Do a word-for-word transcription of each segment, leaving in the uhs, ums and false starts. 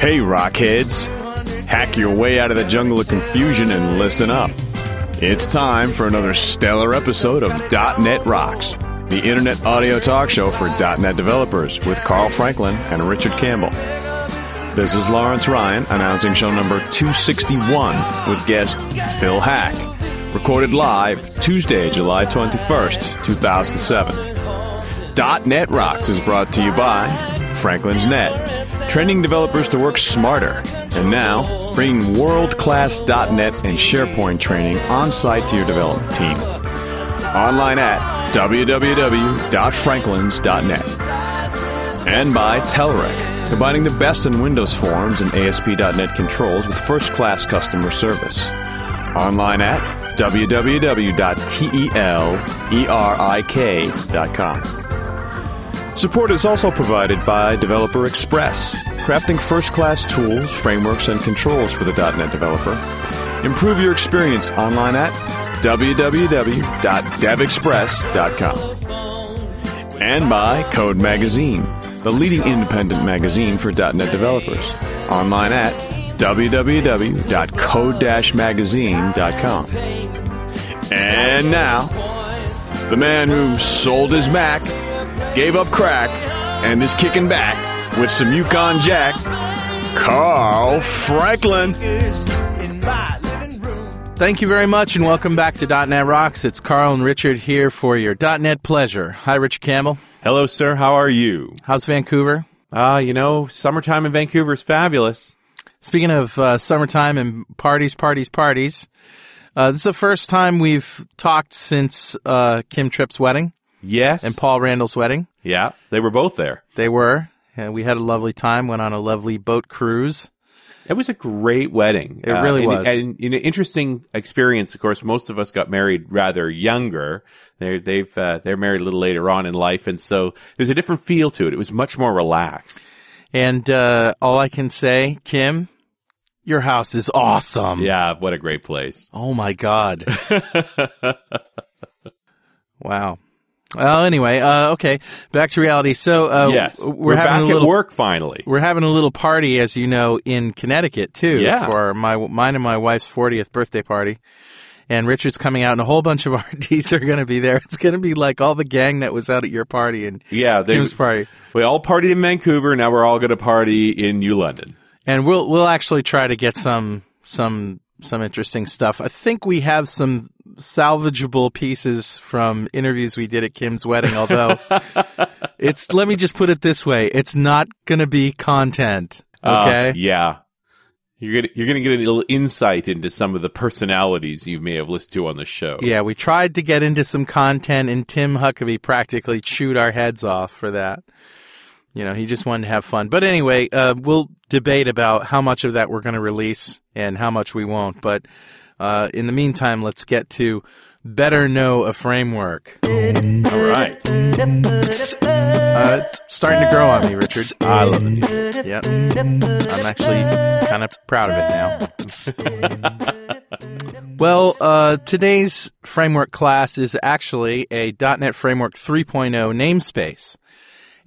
Hey, Rockheads. Hack your way out of the jungle of confusion and listen up. It's time for another stellar episode of .dot net Rocks, the internet audio talk show for .dot net developers with Carl Franklin and Richard Campbell. This is Lawrence Ryan announcing show number two sixty-one with guest Phil Haack, recorded live Tuesday, July twenty-first, two thousand seven. .dot net Rocks is brought to you by Franklin's Net, training developers to work smarter, and now bringing world-class .dot net and SharePoint training on-site to your development team. Online at w w w dot franklins dot net. And by Telerik, combining the best in Windows forms and A S P dot net controls with first-class customer service. Online at w w w dot telerik dot com. Support is also provided by Developer Express, crafting first-class tools, frameworks, and controls for the .dot net developer. Improve your experience online at w w w dot dev express dot com. And by Code Magazine, the leading independent magazine for .dot net developers. Online at w w w dot code dash magazine dot com. And now, the man who sold his Mac, gave up crack, and is kicking back with some Yukon Jack, Carl Franklin. Thank you very much, and welcome back to .dot net Rocks. It's Carl and Richard here for your .dot net pleasure. Hi, Richard Campbell. Hello, sir. How are you? How's Vancouver? Uh, you know, summertime in Vancouver is fabulous. Speaking of uh, summertime and parties, parties, parties, uh, this is the first time we've talked since uh, Kim Tripp's wedding. Yes. And Paul Randall's wedding. Yeah. They were both there. They were. And we had a lovely time, went on a lovely boat cruise. It was a great wedding. It uh, really and, was. And, and an interesting experience. Of course, most of us got married rather younger. They're, they've, uh, they're married a little later on in life. And so there's a different feel to it. It was much more relaxed. And uh, all I can say, Kim, your house is awesome. Yeah. What a great place. Oh, my God. Wow. Well, anyway, uh, okay, back to reality. So, uh, yes, we're, we're having back a little, at work finally. We're having a little party, as you know, in Connecticut, too, yeah. for my mine and my wife's fortieth birthday party. And Richard's coming out, and a whole bunch of R Ds are going to be there. It's going to be like all the gang that was out at your party and yeah, they, Kim's party. We all partied in Vancouver. Now we're all going to party in New London. And we'll we'll actually try to get some some some interesting stuff. I think we have some salvageable pieces from interviews we did at Kim's wedding, although it's, let me just put it this way, it's not going to be content, okay? Uh, yeah. You're going you're gonna to get a little insight into some of the personalities you may have listened to on the show. Yeah, we tried to get into some content, and Tim Huckabee practically chewed our heads off for that. You know, he just wanted to have fun. But anyway, uh, we'll debate about how much of that we're going to release and how much we won't, but... Uh, in the meantime, let's get to Better Know a Framework. All right. Uh, it's starting to grow on me, Richard. I love it. Yep. I'm actually kind of proud of it now. Well, uh, today's framework class is actually a .dot net Framework three point oh namespace.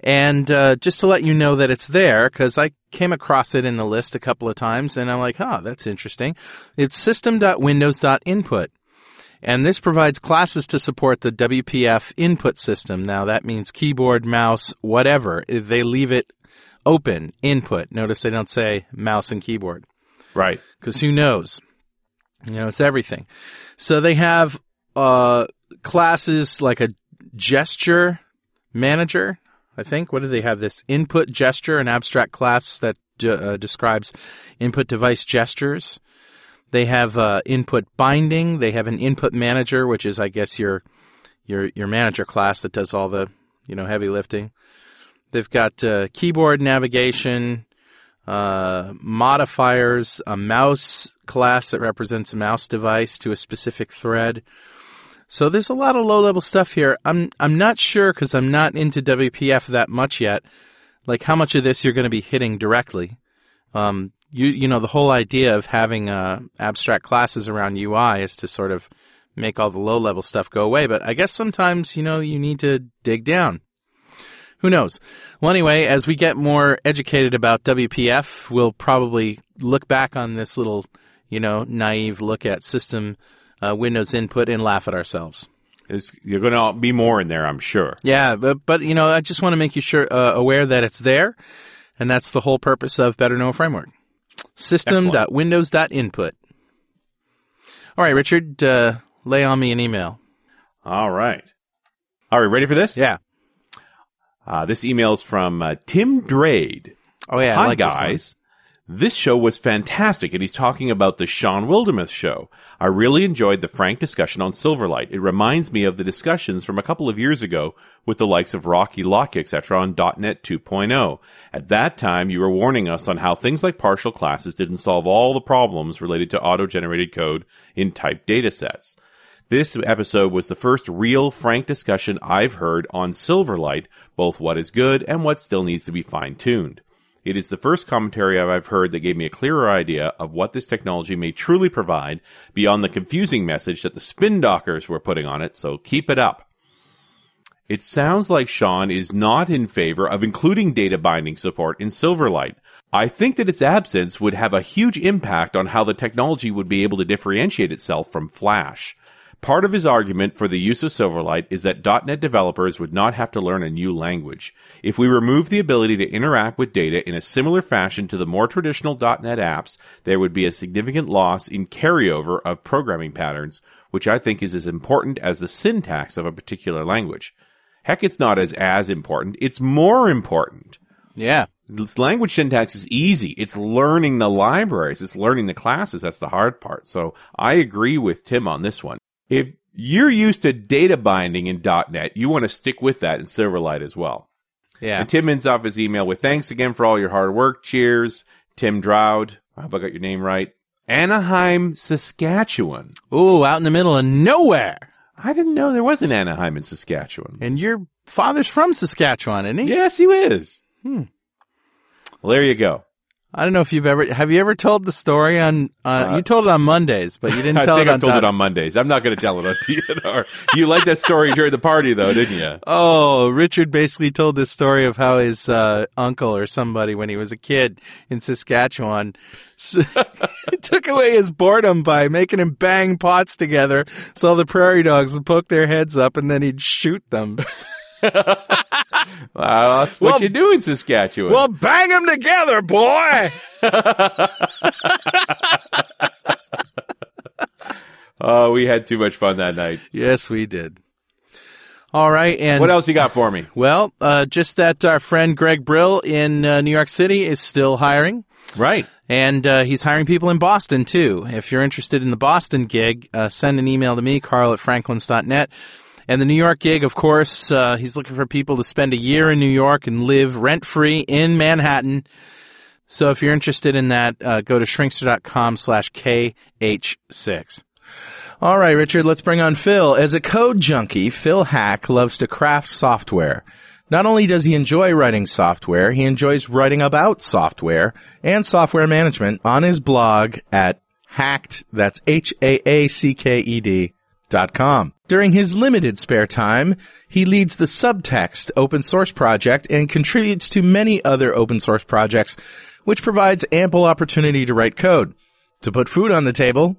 And uh, just to let you know that it's there, because I came across it in the list a couple of times, and I'm like, huh, that's interesting. It's system dot windows dot input. And this provides classes to support the W P F input system. Now, that means keyboard, mouse, whatever. They leave it open, input. Notice they don't say mouse and keyboard. Right. Because who knows? You know, it's everything. So they have uh, classes like a gesture manager, I think. What do they have? This input gesture, an abstract class that d- uh, describes input device gestures. They have uh, input binding. They have an input manager, which is, I guess, your your your manager class that does all the, you know, heavy lifting. They've got uh, keyboard navigation, uh, modifiers, a mouse class that represents a mouse device to a specific thread. So there's a lot of low-level stuff here. I'm I'm not sure because I'm not into W P F that much yet, like how much of this you're going to be hitting directly. Um, you you know, the whole idea of having uh, abstract classes around U I is to sort of make all the low-level stuff go away. But I guess sometimes, you know, you need to dig down. Who knows? Well, anyway, as we get more educated about W P F, we'll probably look back on this little, you know, naive look at system uh, Windows input and laugh at ourselves. It's, you're going to be more in there, I'm sure. Yeah, but, but you know, I just want to make you sure uh, aware that it's there, and that's the whole purpose of Better Know Framework. System.windows.input. All right, Richard, uh, lay on me an email. All right. Are we ready for this? Yeah. Uh, this email is from uh, Tim Drade. Oh, yeah. Hi, I like guys. This, this show was fantastic, and he's talking about the Sean Wildermuth show. I really enjoyed the frank discussion on Silverlight. It reminds me of the discussions from a couple of years ago with the likes of Rocky Locky, et cetera on dot net two point oh. At that time, you were warning us on how things like partial classes didn't solve all the problems related to auto-generated code in typed datasets. This episode was the first real frank discussion I've heard on Silverlight, both what is good and what still needs to be fine-tuned. It is the first commentary I've heard that gave me a clearer idea of what this technology may truly provide beyond the confusing message that the spin doctors were putting on it, so keep it up. It sounds like Sean is not in favor of including data binding support in Silverlight. I think that its absence would have a huge impact on how the technology would be able to differentiate itself from Flash. Part of his argument for the use of Silverlight is that .NET developers would not have to learn a new language. If we remove the ability to interact with data in a similar fashion to the more traditional .NET apps, there would be a significant loss in carryover of programming patterns, which I think is as important as the syntax of a particular language. Heck, it's not as as important. It's more important. Yeah. Language syntax is easy. It's learning the libraries. It's learning the classes. That's the hard part. So I agree with Tim on this one. If you're used to data binding in .NET, you want to stick with that in Silverlight as well. Yeah. And Tim ends off his email with, thanks again for all your hard work. Cheers, Tim Droud. I hope I got your name right. Anaheim, Saskatchewan. Ooh, out in the middle of nowhere. I didn't know there was an Anaheim in Saskatchewan. And your father's from Saskatchewan, isn't he? Yes, he is. Hmm. Well, there you go. I don't know if you've ever, have you ever told the story on, uh, uh, you told it on Mondays, but you didn't tell it on I think I told Don- it on Mondays. I'm not going to tell it on T N R. You liked that story during the party though, didn't you? Oh, Richard basically told this story of how his, uh, uncle or somebody when he was a kid in Saskatchewan took away his boredom by making him bang pots together so the prairie dogs would poke their heads up and then he'd shoot them. Well, that's what well, you do in Saskatchewan. Well, bang them together, boy. Oh, we had too much fun that night. Yes, we did. All right. And what else you got for me? Well, uh, just that our friend Greg Brill in uh, New York City is still hiring. Right. And uh, he's hiring people in Boston, too. If you're interested in the Boston gig, uh, send an email to me, Carl at franklins dot net. And the New York gig, of course, uh, he's looking for people to spend a year in New York and live rent-free in Manhattan. So if you're interested in that, uh, go to shrinkster dot com slash K H six. All right, Richard, let's bring on Phil. As a code junkie, Phil Haack loves to craft software. Not only does he enjoy writing software, he enjoys writing about software and software management on his blog at hacked, that's H A A C K E D, dot com. During his limited spare time, he leads the Subtext open source project and contributes to many other open source projects, which provides ample opportunity to write code. To put food on the table,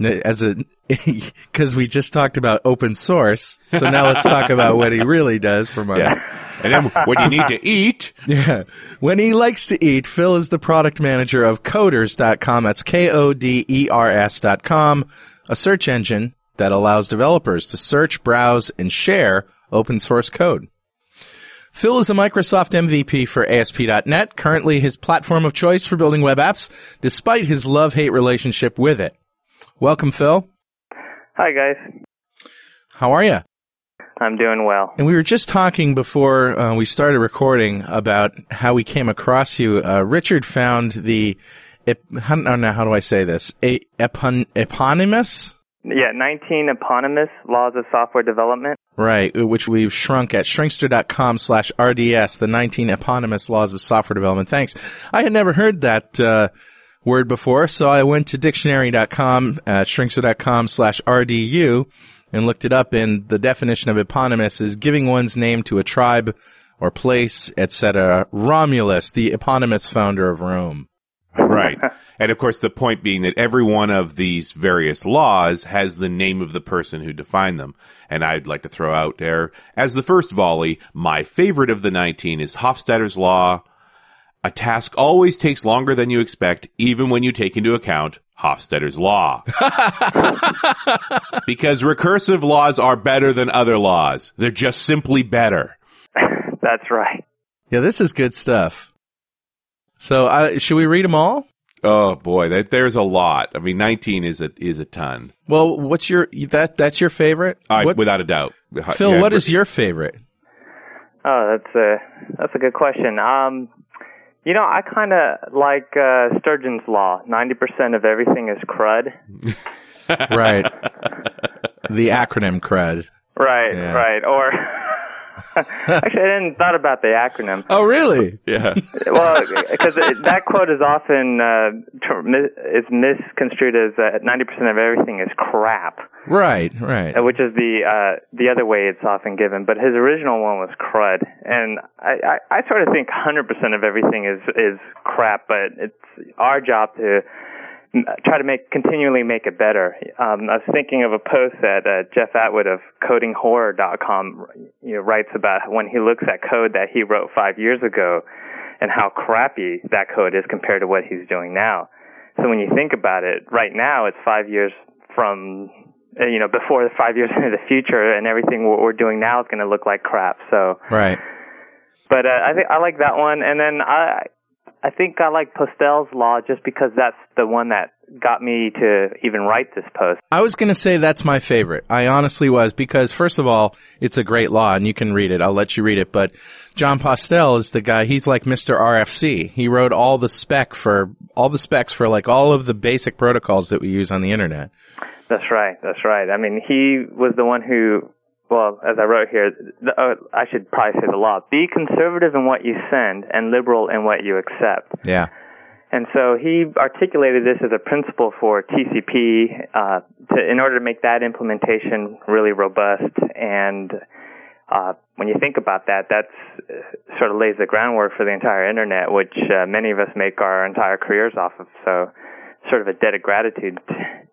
as a, because we just talked about open source, so now let's talk about what he really does for money. Yeah. And then what you need to eat. Yeah. When he likes to eat, Phil is the product manager of coders dot com. That's K O D E R S dot com, a search engine that allows developers to search, browse, and share open source code. Phil is a Microsoft M V P for A S P dot net, currently his platform of choice for building web apps, despite his love-hate relationship with it. Welcome, Phil. Hi, guys. How are you? I'm doing well. And we were just talking before uh, we started recording about how we came across you. Uh, Richard found the, ep- I don't know, how do I say this, A- epon- eponymous? Yeah, nineteen eponymous laws of software development. Right, which we've shrunk at shrinkster dot com slash R D S, the nineteen eponymous laws of software development. Thanks. I had never heard that uh, word before, so I went to dictionary dot com, uh, shrinkster dot com slash R D U, and looked it up, and the definition of eponymous is giving one's name to a tribe or place, et cetera. Romulus, the eponymous founder of Rome. Right. And, of course, the point being that every one of these various laws has the name of the person who defined them. And I'd like to throw out there, as the first volley, my favorite of the nineteen is Hofstadter's Law. A task always takes longer than you expect, even when you take into account Hofstadter's Law. Because recursive laws are better than other laws. They're just simply better. That's right. Yeah, this is good stuff. So, uh, should we read them all? Oh boy, that, there's a lot. I mean, nineteen is a is a ton. Well, what's your that that's your favorite? I, what, without a doubt. Phil, yeah, what is your favorite? Oh, that's a that's a good question. Um, you know, I kind of like uh, Sturgeon's Law. Ninety percent of everything is crud. Right. The acronym crud. Right. Yeah. Right. Or. Actually, I didn't thought about the acronym. Oh, really? Yeah. Well, because that quote is often uh, is misconstrued as uh, ninety percent of everything is crap. Right, right. Which is the uh, the other way it's often given. But his original one was crud, and I, I, I sort of think one hundred percent of everything is is crap. But it's our job to try to make continually make it better. Um, I was thinking of a post that uh, Jeff Atwood of coding horror dot com you know, writes about when he looks at code that he wrote five years ago and how crappy that code is compared to what he's doing now. So when you think about it, right now it's five years from, you know, before the five years into the future, and everything what we're doing now is going to look like crap. So right. But uh, I think I like that one, and then I. I think I like Postel's Law just because that's the one that got me to even write this post. I was going to say that's my favorite. I honestly was, because, first of all, it's a great law, and you can read it. I'll let you read it. But John Postel is the guy. He's like Mister R F C. He wrote all the spec for all the specs for like all of the basic protocols that we use on the internet. That's right. That's right. I mean, he was the one who, well, as I wrote here, the, oh, I should probably say the law. Be conservative in what you send and liberal in what you accept. Yeah. And so he articulated this as a principle for T C P uh, to, in order to make that implementation really robust. And uh, when you think about that, that uh, sort of lays the groundwork for the entire internet, which uh, many of us make our entire careers off of. So sort of a debt of gratitude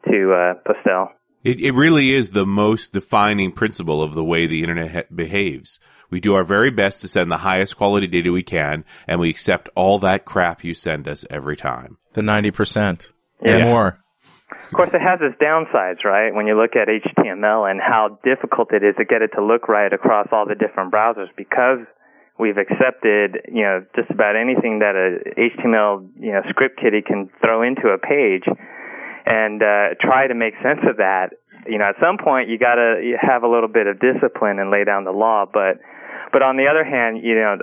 to uh, Postel. It, it really is the most defining principle of the way the internet ha- behaves. We do our very best to send the highest quality data we can, and we accept all that crap you send us every time. The ninety percent yeah. and more. Of course, it has its downsides, right? When you look at H T M L and how difficult it is to get it to look right across all the different browsers, because we've accepted, you know, just about anything that a H T M L, you know, script kiddie can throw into a page. And uh, try to make sense of that. You know, at some point you got to have a little bit of discipline and lay down the law. But, but on the other hand, you know,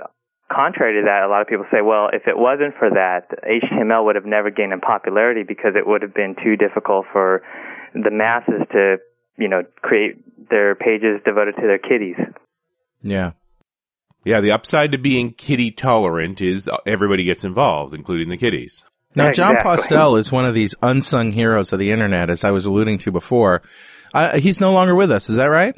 contrary to that, a lot of people say, well, if it wasn't for that, H T M L would have never gained in popularity because it would have been too difficult for the masses to, you know, create their pages devoted to their kiddies. Yeah. Yeah, the upside to being kiddie tolerant is everybody gets involved, including the kiddies. Now, John exactly. Postel is one of these unsung heroes of the internet, as I was alluding to before. Uh, he's no longer with us. Is that right?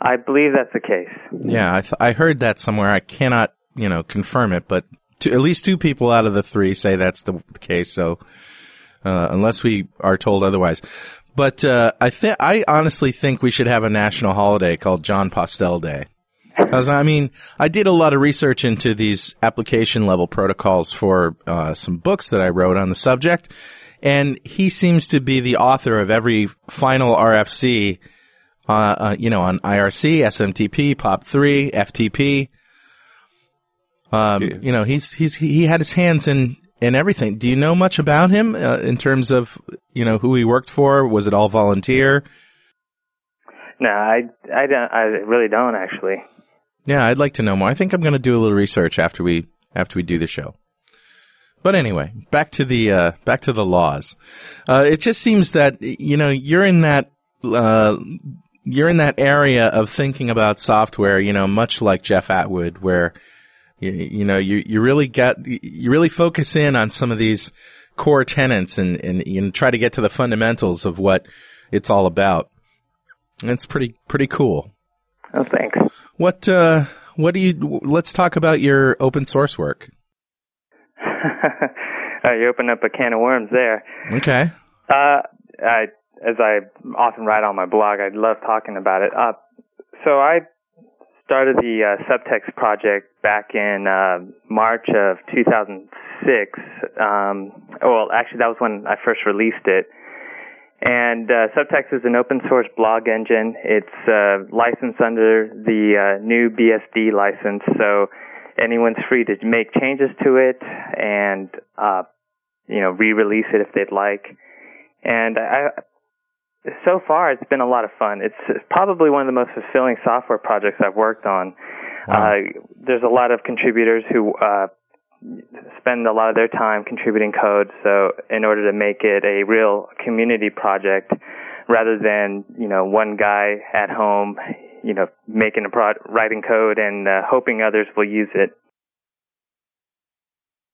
I believe that's the case. Yeah, I, th- I heard that somewhere. I cannot, you know, confirm it, but to, at least two people out of the three say that's the, the case. So, uh, unless we are told otherwise, but uh, I think I honestly think we should have a national holiday called John Postel Day. Because, I mean, I did a lot of research into these application-level protocols for uh, some books that I wrote on the subject, and he seems to be the author of every final R F C uh, uh, you know, on I R C, S M T P, P O P three, F T P. Um, yeah. You know, he's he's he had his hands in, in everything. Do you know much about him uh, in terms of, you know, who he worked for? Was it all volunteer? No, I, I, don't, I really don't, actually. Yeah, I'd like to know more. I think I'm going to do a little research after we after we do the show. But anyway, back to the uh, back to the laws. Uh, it just seems that you know you're in that uh, you're in that area of thinking about software. You know, much like Jeff Atwood, where you, you know you you really get you really focus in on some of these core tenets and and you know, try to get to the fundamentals of what it's all about. And it's pretty pretty cool. Oh, thanks. What uh, what do you? Let's talk about your open source work. uh, you opened up a can of worms there. Okay. Uh, I, as I often write on my blog, I love talking about it. Uh, so I started the uh, Subtext project back in uh, March of two thousand six. Um, well, actually, that was when I first released it. And uh, Subtext is an open source blog engine. It's uh, licensed under the uh, new B S D license, so anyone's free to make changes to it and, uh, you know, re-release it if they'd like. And I, so far, it's been a lot of fun. It's probably one of the most fulfilling software projects I've worked on. Wow. Uh, there's a lot of contributors who uh, spend a lot of their time contributing code, so in order to make it a real community project rather than, you know, one guy at home, you know, making a pro- writing code and uh, hoping others will use it.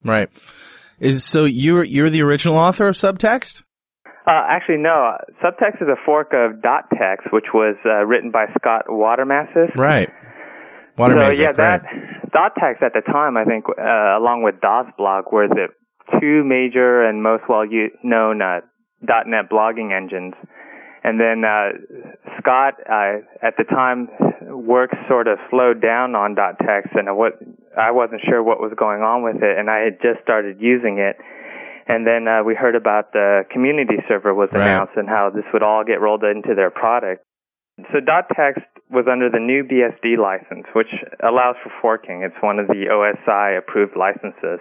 Right. Is so you're you're the original author of Subtext? Uh, actually, no. Subtext is a fork of .Text, which was uh, written by Scott Watermassis. Right. Watermassis. So yeah, that right. .Text at the time, I think, uh, along with DOSBlog, were the two major and most well-known uh, .dot net blogging engines. And then uh, Scott, uh, at the time, work sort of slowed down on .Text, and what I wasn't sure what was going on with it, and I had just started using it. And then uh, we heard about the Community Server was announced right. and how this would all get rolled into their product. So .Text was under the new B S D license, which allows for forking. It's one of the O S I-approved licenses.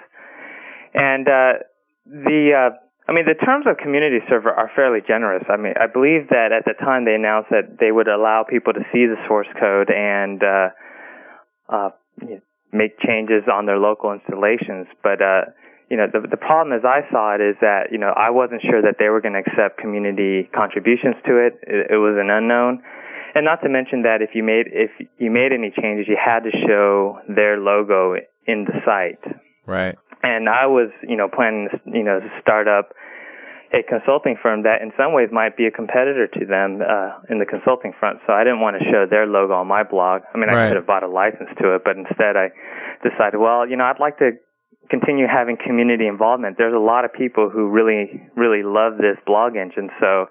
And uh, the... Uh, I mean, the terms of Community Server are fairly generous. I mean, I believe that at the time they announced that they would allow people to see the source code and uh, uh, make changes on their local installations. But, uh, you know, the, the problem as I saw it is that, you know, I wasn't sure that they were going to accept community contributions to it. it. It was an unknown. And not to mention that if you made if you made any changes, you had to show their logo in the site. Right. And I was, you know, planning, you know, to start up a consulting firm that in some ways might be a competitor to them uh, in the consulting front. So I didn't want to show their logo on my blog. I mean, I right. could have bought a license to it, but instead I decided, well, you know, I'd like to continue having community involvement. There's a lot of people who really, really love this blog engine. So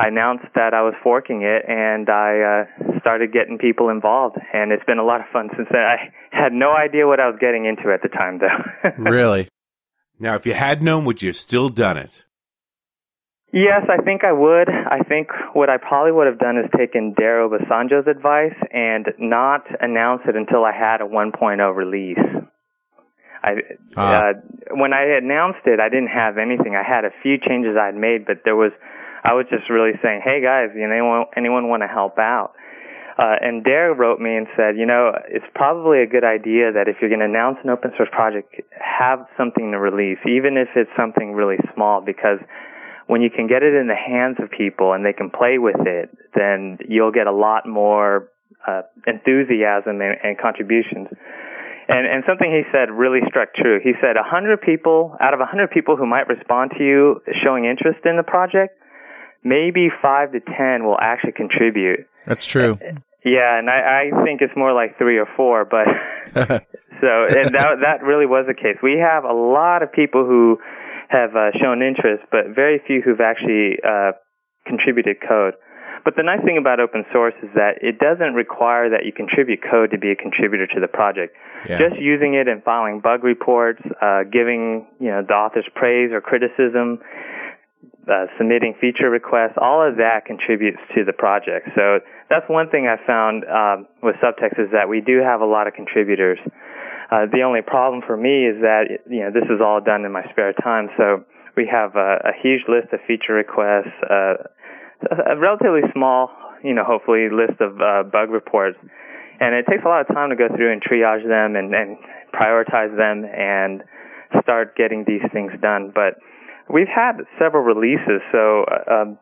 I announced that I was forking it, and I uh, started getting people involved, and it's been a lot of fun since then. I had no idea what I was getting into at the time, though. Really? Now, if you had known, would you have still done it? Yes, I think I would. I think what I probably would have done is taken Darrow Basanjo's advice and not announce it until I had a one point oh release. I, uh, uh, when I announced it, I didn't have anything. I had a few changes I'd made, but there was... I was just really saying, hey, guys, you know, anyone, anyone want to help out? Uh, and Dare wrote me and said, you know, it's probably a good idea that if you're going to announce an open source project, have something to release, even if it's something really small, because when you can get it in the hands of people and they can play with it, then you'll get a lot more uh, enthusiasm and, and contributions. And, and something he said really struck true. He said, one hundred people, out of one hundred people who might respond to you showing interest in the project, maybe five to ten will actually contribute. That's true. Yeah, and I, I think it's more like three or four, but so and that, that really was the case. We have a lot of people who have uh, shown interest, but very few who've actually uh, contributed code. But the nice thing about open source is that it doesn't require that you contribute code to be a contributor to the project. Yeah. Just using it and filing bug reports, uh, giving you know the authors praise or criticism, uh, submitting feature requests, all of that contributes to the project. So that's one thing I found um, with Subtext, is that we do have a lot of contributors. Uh, the only problem for me is that, you know, this is all done in my spare time. So we have a, a huge list of feature requests, uh, a relatively small, you know, hopefully list of uh, bug reports. And it takes a lot of time to go through and triage them and, and prioritize them and start getting these things done. But we've had several releases, so, um,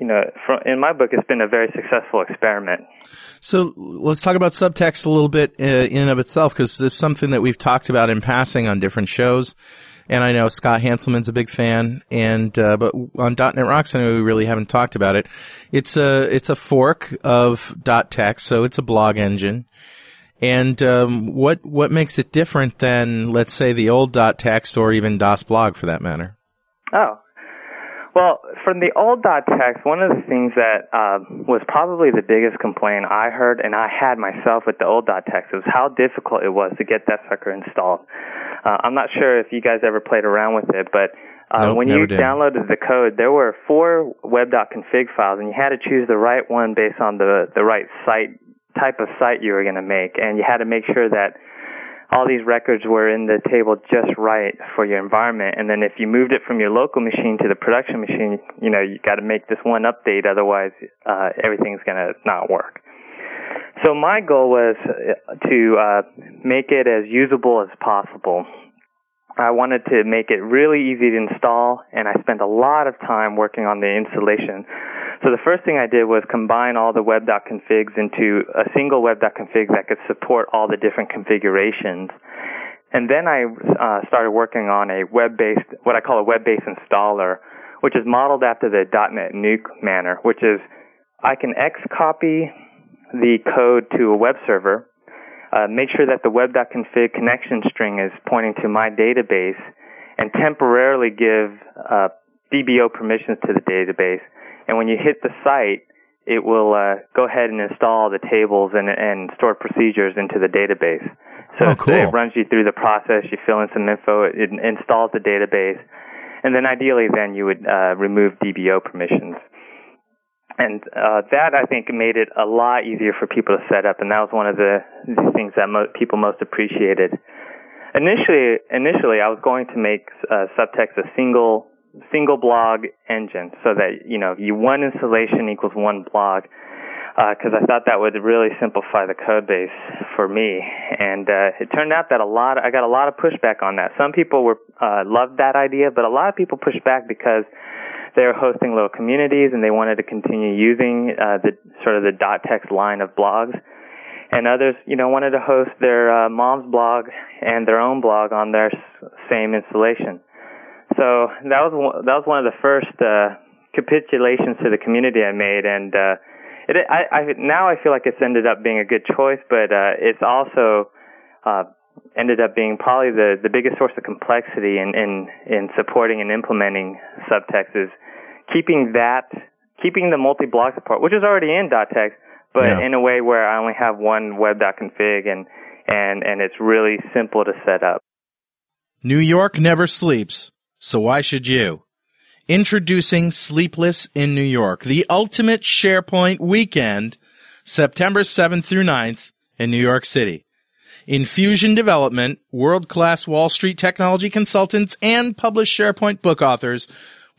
you know, from, in my book, it's been a very successful experiment. So let's talk about Subtext a little bit uh, in and of itself, because there's something that we've talked about in passing on different shows. And I know Scott Hanselman's a big fan, and uh, but on .dot net Rocks, I know we really haven't talked about it. It's a it's a fork of .text, so it's a blog engine. And um, what what makes it different than, let's say, the old .text or even DOSBlog for that matter? Oh, well, from the old .text, one of the things that uh, was probably the biggest complaint I heard, and I had myself with the old .text, was how difficult it was to get that sucker installed. Uh, I'm not sure if you guys ever played around with it, but uh, nope, when you did. downloaded the code, there were four web.config files, and you had to choose the right one based on the the right site type of site you were going to make, and you had to make sure that all these records were in the table just right for your environment. And then if you moved it from your local machine to the production machine, you know, you got to make this one update, otherwise uh, everything's going to not work. So my goal was to uh, make it as usable as possible. I wanted to make it really easy to install, and I spent a lot of time working on the installation. So the first thing I did was combine all the web.configs into a single web.config that could support all the different configurations. And then I uh, started working on a web-based, what I call a web-based installer, which is modeled after the .dot net Nuke manner, which is I can X-copy the code to a web server, uh, make sure that the web.config connection string is pointing to my database, and temporarily give uh, D B O permissions to the database. And when you hit the site, it will uh, go ahead and install the tables and, and store procedures into the database. So oh, cool. It runs you through the process, you fill in some info, it installs the database, and then ideally then you would uh, remove D B O permissions. And uh, that, I think, made it a lot easier for people to set up, and that was one of the, the things that mo- people most appreciated. Initially, initially, I was going to make uh, Subtext a single single blog engine, so that, you know, you one installation equals one blog, because uh, I thought that would really simplify the code base for me. And uh, it turned out that a lot, I got a lot of pushback on that. Some people were uh, loved that idea, but a lot of people pushed back because they were hosting little communities and they wanted to continue using uh, the sort of the dot text line of blogs, and others, you know, wanted to host their uh, mom's blog and their own blog on their s- same installation. So that was one, that was one of the first uh, capitulations to the community I made, and uh, it, I, I, now I feel like it's ended up being a good choice, but uh, it's also uh, ended up being probably the, the biggest source of complexity in, in, in supporting and implementing Subtext is keeping that, keeping the multi-blog support, which is already in .text, but yeah. in a way where I only have one web.config and, and, and it's really simple to set up. New York never sleeps, so why should you? Introducing Sleepless in New York, the ultimate SharePoint weekend, September seventh through ninth in New York City. Infusion Development, world-class Wall Street technology consultants, and published SharePoint book authors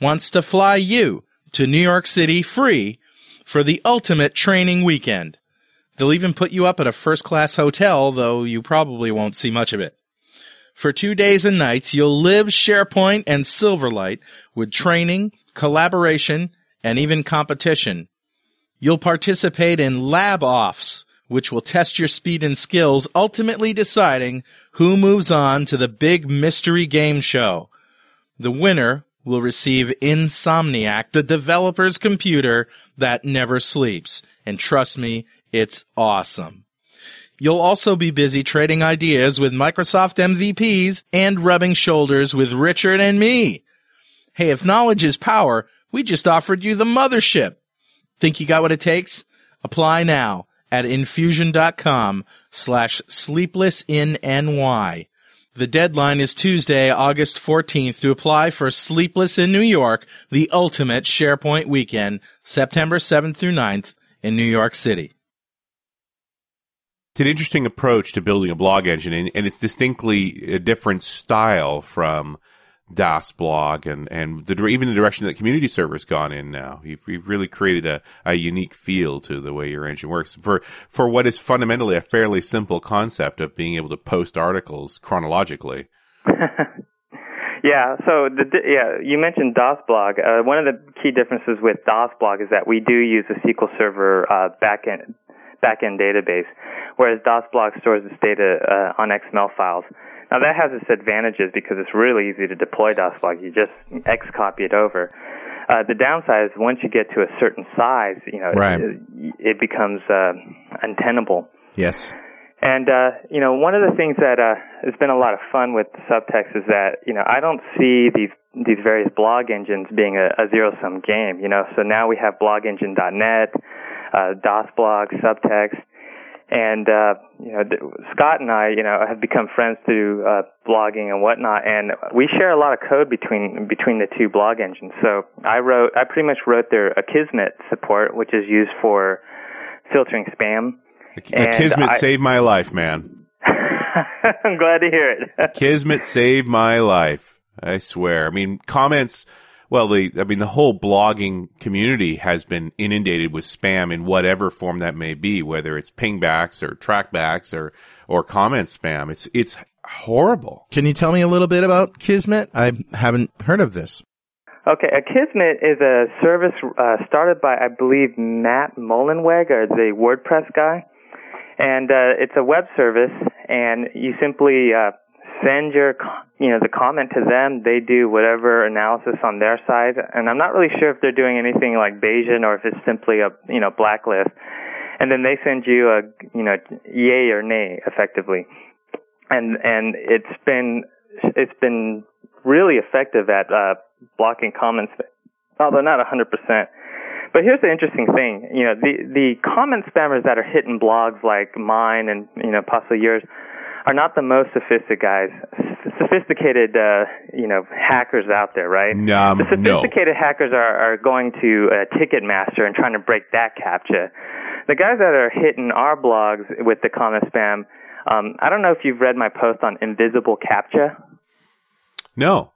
wants to fly you to New York City free for the ultimate training weekend. They'll even put you up at a first-class hotel, though you probably won't see much of it. For two days and nights, you'll live SharePoint and Silverlight with training, collaboration, and even competition. You'll participate in lab-offs, which will test your speed and skills, ultimately deciding who moves on to the big mystery game show. The winner will receive Insomniac, the developer's computer that never sleeps. And trust me, it's awesome. You'll also be busy trading ideas with Microsoft M V Ps and rubbing shoulders with Richard and me. Hey, if knowledge is power, we just offered you the mothership. Think you got what it takes? Apply now at infusion dot com slash sleepless in N Y. The deadline is Tuesday, August fourteenth, to apply for Sleepless in New York, the ultimate SharePoint weekend, September seventh through ninth in New York City. It's an interesting approach to building a blog engine, and, and it's distinctly a different style from DOSBlog and, and the, even the direction that Community Server's gone in now. You've, you've really created a, a unique feel to the way your engine works for, for what is fundamentally a fairly simple concept of being able to post articles chronologically. Yeah, so the, yeah, you mentioned DOSBlog. Uh, one of the key differences with DOSBlog is that we do use a S Q L Server uh, backend, backend database, whereas DOSBlog stores its data uh, on X M L files. Now, that has its advantages because it's really easy to deploy DOSBlog. You just X copy it over. Uh, the downside is once you get to a certain size, you know, right. it, it becomes uh, untenable. Yes. And, uh, you know, one of the things that uh, has been a lot of fun with Subtext is that, you know, I don't see these these various blog engines being a, a zero-sum game, you know. So now we have blog engine dot net, uh, DOSBlog, Subtext. And, uh, you know, Scott and I, you know, have become friends through, uh, blogging and whatnot. And we share a lot of code between, between the two blog engines. So I wrote, I pretty much wrote their Akismet support, which is used for filtering spam. Akismet I, saved my life, man. I'm glad to hear it. Akismet saved my life. I swear. I mean, comments. Well, the, I mean, the whole blogging community has been inundated with spam in whatever form that may be, whether it's pingbacks or trackbacks or, or comment spam. It's, it's horrible. Can you tell me a little bit about Kismet? I haven't heard of this. Okay. Akismet is a service uh, started by, I believe, Matt Mullenweg, or the WordPress guy. And uh, it's a web service, and you simply uh, send your, you know, the comment to them. They do whatever analysis on their side, and I'm not really sure if they're doing anything like Bayesian or if it's simply a, you know, blacklist. And then they send you a, you know, yay or nay, effectively. And and it's been it's been really effective at uh, blocking comments, although not one hundred percent. But here's the interesting thing, you know, the the comment spammers that are hitting blogs like mine and, you know, possibly yours are not the most sophisticated guys, sophisticated, uh, you know, hackers out there, right? Um, the sophisticated no. hackers are, are going to uh, Ticketmaster and trying to break that CAPTCHA. The guys that are hitting our blogs with the comment spam, um, I don't know if you've read my post on invisible CAPTCHA. No.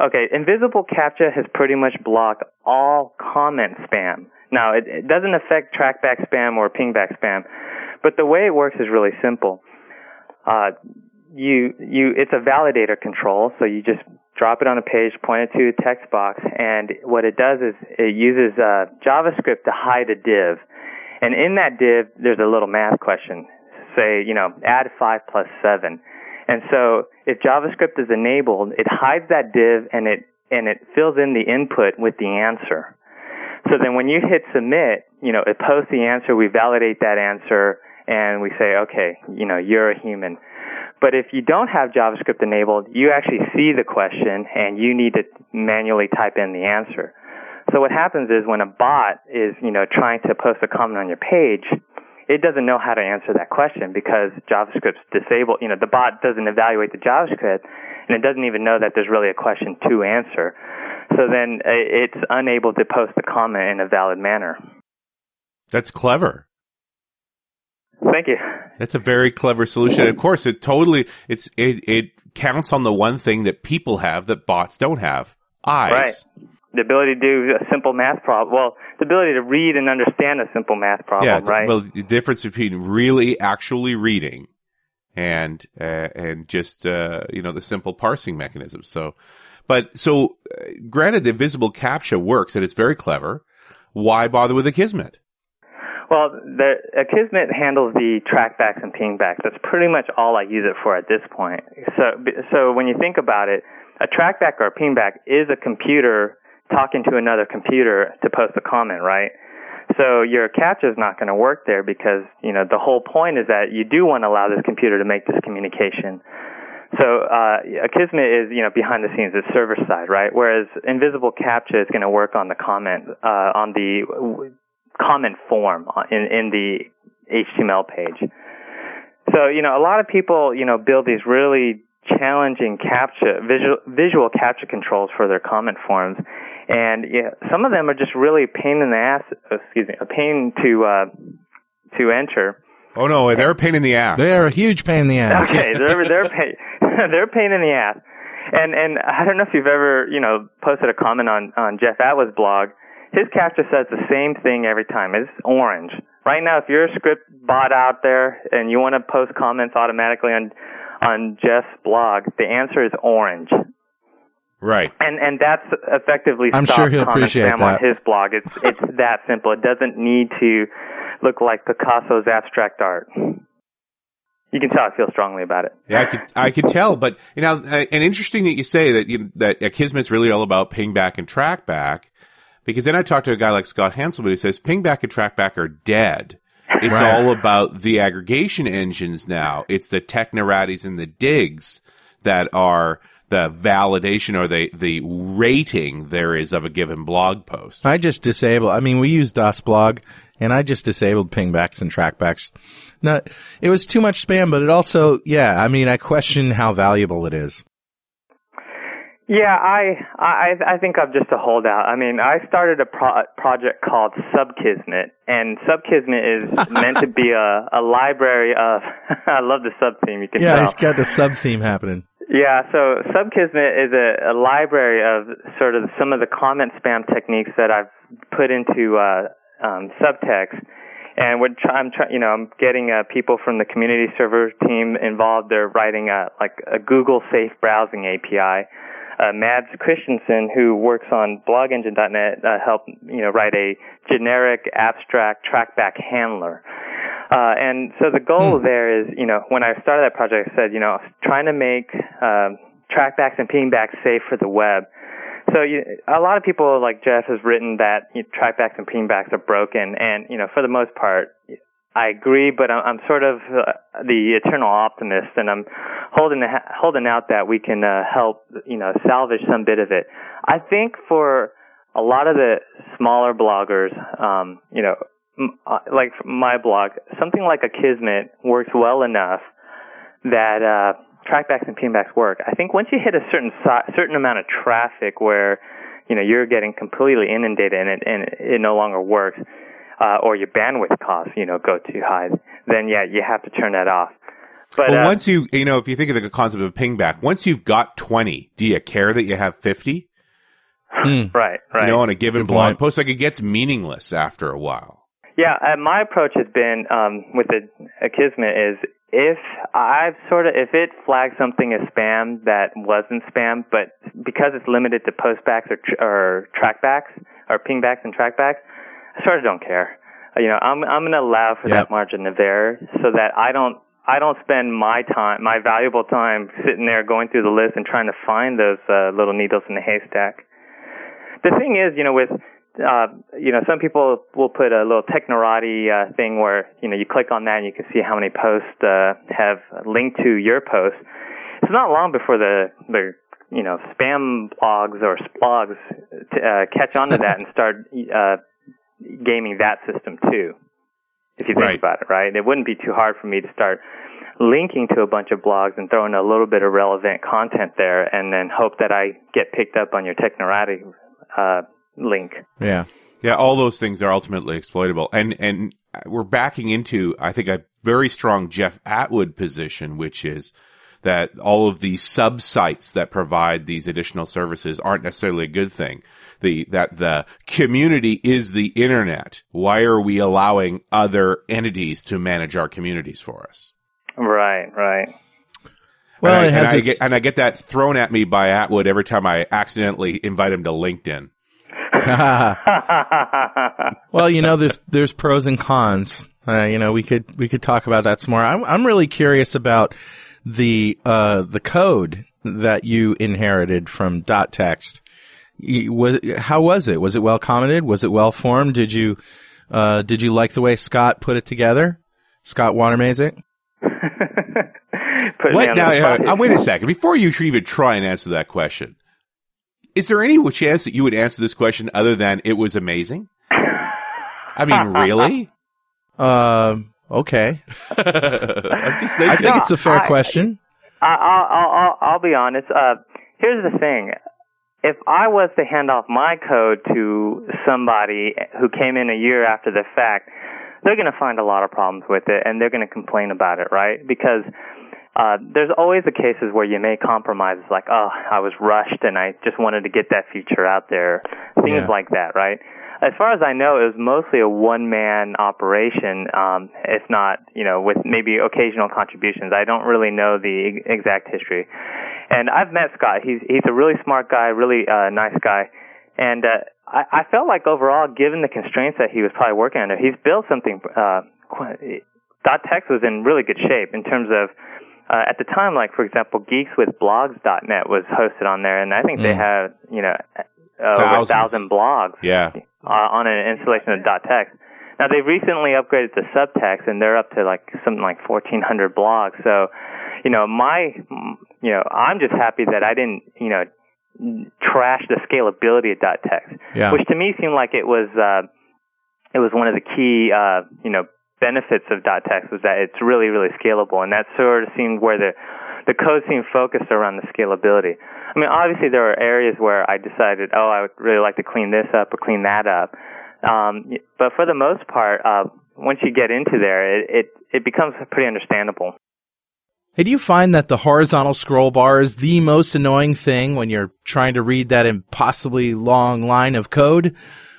Okay, invisible CAPTCHA has pretty much blocked all comment spam. Now, it, it doesn't affect trackback spam or pingback spam, but the way it works is really simple. Uh, you, you, it's a validator control, so you just drop it on a page, point it to a text box, and what it does is it uses, uh, JavaScript to hide a div. And in that div, there's a little math question. Say, you know, add five plus seven. And so, if JavaScript is enabled, it hides that div and it, and it fills in the input with the answer. So then when you hit submit, you know, it posts the answer, we validate that answer, and we say, okay, you know, you're a human. But if you don't have JavaScript enabled, you actually see the question and you need to manually type in the answer. So what happens is when a bot is, you know, trying to post a comment on your page, it doesn't know how to answer that question because JavaScript's disabled. You know, the bot doesn't evaluate the JavaScript and it doesn't even know that there's really a question to answer. So then it's unable to post the comment in a valid manner. That's clever. Thank you. That's a very clever solution. Of course, it totally it's it, it counts on the one thing that people have that bots don't have: eyes. Right. The ability to do a simple math problem. Well, the ability to read and understand a simple math problem. Yeah. Right. Well, the difference between really actually reading and uh, and just uh, you know, the simple parsing mechanism. So, but so uh, granted, the invisible CAPTCHA works and it's very clever. Why bother with Akismet? Well, the Akismet handles the trackbacks and pingbacks. That's pretty much all I use it for at this point. So, so when you think about it, a trackback or a pingback is a computer talking to another computer to post a comment, right? So your CAPTCHA is not going to work there because, you know, the whole point is that you do want to allow this computer to make this communication. So, uh, Akismet is, you know, behind the scenes, it's server side, right? Whereas invisible CAPTCHA is going to work on the comment, uh, on the w- comment form in, in the H T M L page. So, you know, a lot of people, you know, build these really challenging captcha, visual, visual captcha controls for their comment forms. And yeah, some of them are just really a pain in the ass, excuse me, a pain to, uh, to enter. Oh no, they're a pain in the ass. They're a huge pain in the ass. Okay, they're, they're, pain, they're a pain in the ass. And, and I don't know if you've ever, you know, posted a comment on, on Jeff Atwood's blog. His captcha says the same thing every time. It's orange. Right now, if you're a script bot out there and you want to post comments automatically on, on Jeff's blog, the answer is orange. Right. And and that's effectively I'm sure he'll appreciate that. On his blog. It's it's that simple. It doesn't need to look like Picasso's abstract art. You can tell I feel strongly about it. Yeah, I could, I could tell. But, you know, and interesting that you say that you, that Akismet's really all about ping back and track back, because then I talked to a guy like Scott Hanselman who says ping back and track back are dead. It's right. all about the aggregation engines now. It's the Technoratis and the digs that are the validation or the, the rating there is of a given blog post. I just disable. I mean, we use DOSBlog, and I just disabled pingbacks and trackbacks. Now, it was too much spam, but it also, yeah, I mean, I question how valuable it is. Yeah, I I, I think I'm just a holdout. I mean, I started a pro- project called Subkismet, and Subkismet is meant to be a, a library of... I love the sub-theme, you can yeah, tell. Yeah, it's got the sub-theme happening. Yeah, so Subkismet is a, a library of sort of some of the comment spam techniques that I've put into uh, um, Subtext, and we're try, I'm trying, you know, I'm getting uh, people from the Community Server team involved. They're writing a like a Google Safe Browsing A P I. Uh, Mads Christensen, who works on blog engine dot net, uh, helped you know write a generic abstract trackback handler. Uh, and so the goal hmm. there is, you know, when I started that project, I said, you know, trying to make um, trackbacks and pingbacks safe for the web. So you, a lot of people like Jeff has written that you know, trackbacks and pingbacks are broken, and you know, for the most part, I agree. But I'm, I'm sort of uh, the eternal optimist, and I'm holding the, holding out that we can uh, help, you know, salvage some bit of it. I think for a lot of the smaller bloggers, um, you know. Like my blog, something like Akismet works well enough that uh, trackbacks and pingbacks work. I think once you hit a certain si- certain amount of traffic where you know you're getting completely inundated and it, and it no longer works, uh, or your bandwidth costs you know go too high, then yeah, you have to turn that off. But well, uh, once you you know if you think of the concept of pingback, once you've got twenty, do you care that you have fifty? Right, right. You know, on a given Good blog point. post, like it gets meaningless after a while. Yeah, uh, my approach has been um, with the Akismet is if I've sort of if it flags something as spam that wasn't spam, but because it's limited to postbacks or tr- or trackbacks or pingbacks and trackbacks, I sort of don't care. You know, I'm I'm going to allow for yep. that margin of error so that I don't I don't spend my time my valuable time sitting there going through the list and trying to find those uh, little needles in the haystack. The thing is, you know, with Uh, you know, some people will put a little Technorati uh, thing where, you know, you click on that and you can see how many posts uh, have linked to your post. It's not long before the, the you know, spam blogs or splogs t- uh, catch on to that and start uh, gaming that system too, if you think right. about it, right? It wouldn't be too hard for me to start linking to a bunch of blogs and throwing a little bit of relevant content there and then hope that I get picked up on your Technorati uh link. Yeah. Yeah, all those things are ultimately exploitable. And and we're backing into, I think, a very strong Jeff Atwood position, which is that all of the sub-sites that provide these additional services aren't necessarily a good thing. The that the community is the internet. Why are we allowing other entities to manage our communities for us? Right, right. Well, and I, it has and, its... I get, and I get that thrown at me by Atwood every time I accidentally invite him to LinkedIn. Well, you know, there's there's pros and cons. Uh, you know, we could we could talk about that some more. I'm I'm really curious about the uh, the code that you inherited from .Text. You, was how was it? Was it well commented? Was it well formed? Did you uh, did you like the way Scott put it together? Scott Watermassis. What now? Uh, wait a second. Before you even try and answer that question. Is there any chance that you would answer this question other than it was amazing? I mean, really? Um. Uh, okay. I'm just I think no, it's a fair I, question. I, I, I'll, I'll, I'll be honest. Uh, here's the thing. If I was to hand off my code to somebody who came in a year after the fact, they're going to find a lot of problems with it, and they're going to complain about it, right? Because uh, there's always the cases where you make compromises, like, oh, I was rushed, and I just wanted to get that feature out there, things yeah. like that, right? As far as I know, it was mostly a one-man operation, um, if not, you know, with maybe occasional contributions. I don't really know the exact history. And I've met Scott. He's he's a really smart guy, really uh, nice guy. And uh, I, I felt like overall, given the constraints that he was probably working under, he's built something. Uh, .Text was in really good shape in terms of, uh, at the time, like, for example, geeks with blogs dot net was hosted on there, and I think mm. they had, you know, Uh, over a thousand blogs yeah. uh, on an installation of .Text. Now, they've recently upgraded to Subtext, and they're up to like something like fourteen hundred blogs. So, you know, my, you know, I'm just happy that I didn't, you know, trash the scalability of .Text, yeah. which to me seemed like it was, uh, it was one of the key, uh, you know, benefits of .Text was that it's really, really scalable, and that sort of seemed where the the code seemed focused around the scalability. I mean, obviously there are areas where I decided, oh, I would really like to clean this up or clean that up. Um, but for the most part, uh, once you get into there, it, it, it becomes pretty understandable. Hey, do you find that the horizontal scroll bar is the most annoying thing when you're trying to read that impossibly long line of code?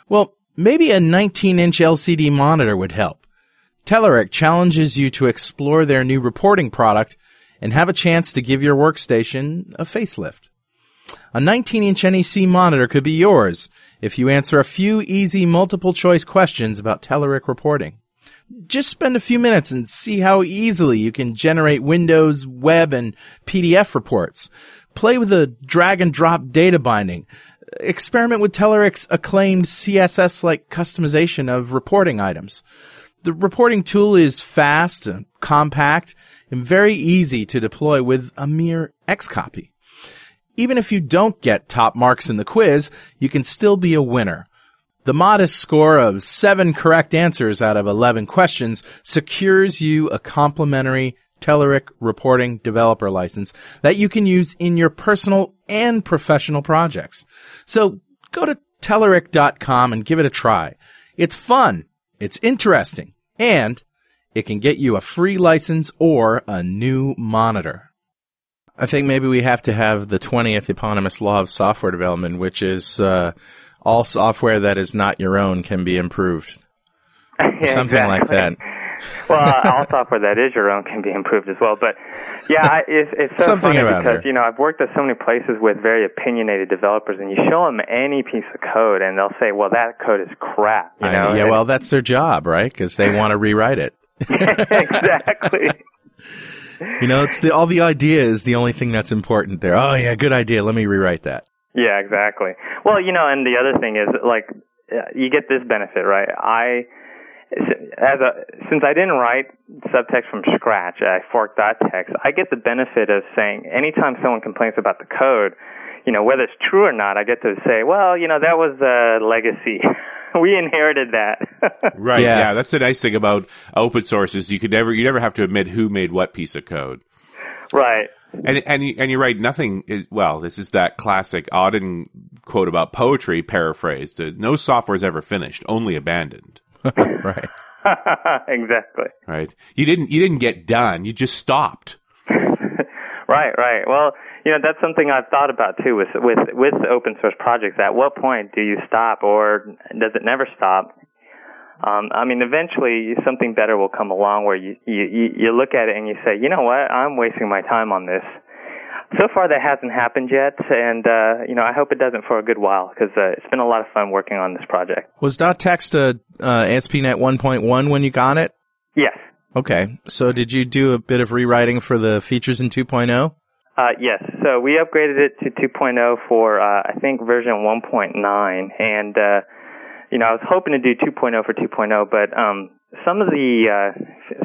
Well, maybe a nineteen-inch L C D monitor would help. Telerik challenges you to explore their new reporting product and have a chance to give your workstation a facelift. A nineteen-inch N E C monitor could be yours if you answer a few easy multiple-choice questions about Telerik reporting. Just spend a few minutes and see how easily you can generate Windows, web, and P D F reports. Play with the drag-and-drop data binding. Experiment with Telerik's acclaimed C S S-like customization of reporting items. The reporting tool is fast, compact, and very easy to deploy with a mere X copy. Even if you don't get top marks in the quiz, you can still be a winner. The modest score of seven correct answers out of eleven questions secures you a complimentary Telerik reporting developer license that you can use in your personal and professional projects. So go to telerik dot com and give it a try. It's fun, it's interesting, and it can get you a free license or a new monitor. I think maybe we have to have the twentieth eponymous law of software development, which is uh, all software that is not your own can be improved. Yeah, something exactly. like that. Well, uh, all software that is your own can be improved as well. But, yeah, I, it's, it's so something funny because, there. you know, I've worked at so many places with very opinionated developers, and you show them any piece of code, and they'll say, well, that code is crap. You know? I, yeah, and well, that's their job, right? Because they want to rewrite it. Exactly. You know, it's the all the idea is the only thing that's important there. Oh, yeah, good idea. Let me rewrite that. Yeah, exactly. Well, you know, and the other thing is, like, you get this benefit, right? I... As a, since I didn't write Subtext from scratch, I forked .Text, I get the benefit of saying anytime someone complains about the code, you know, whether it's true or not, I get to say, well, you know, that was the legacy. We inherited that. Right, yeah. yeah. That's the nice thing about open source is you could never, you never have to admit who made what piece of code. Right. And and and you're right. Nothing is well. This is that classic Auden quote about poetry paraphrased. No software is ever finished, only abandoned. Right. Exactly. Right. You didn't you didn't get done. You just stopped. Right, right. Well, you know, that's something I've thought about too with with with open source projects. At what point do you stop, or does it never stop? Um, I mean, eventually something better will come along where you, you you look at it and you say, "You know what? I'm wasting my time on this." So far that hasn't happened yet, and uh, you know, I hope it doesn't for a good while, because uh, it's been a lot of fun working on this project. Was .Text a uh, A S P dot NET one point one when you got it? Yes. Okay. So did you do a bit of rewriting for the features in two point oh? Uh, yes. So we upgraded it to two point oh for, uh, I think, version one point nine, and uh, you know, I was hoping to do two point oh for two point oh, but um, some of the uh,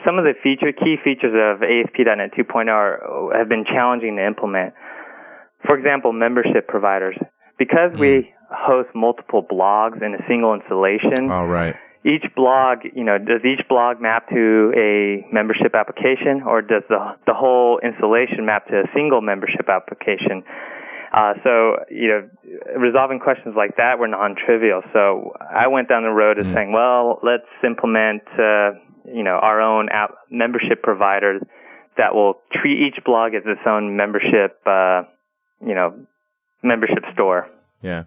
some of the feature key features of A S P dot NET two point oh are, have been challenging to implement. For example, membership providers, because mm. we host multiple blogs in a single installation. All right. each blog, you know, does each blog map to a membership application, or does the the whole installation map to a single membership application? Uh, so, you know, resolving questions like that were non-trivial. So I went down the road of mm. saying, well, let's implement, uh, you know, our own app membership provider that will treat each blog as its own membership, uh, you know, membership store. Yeah.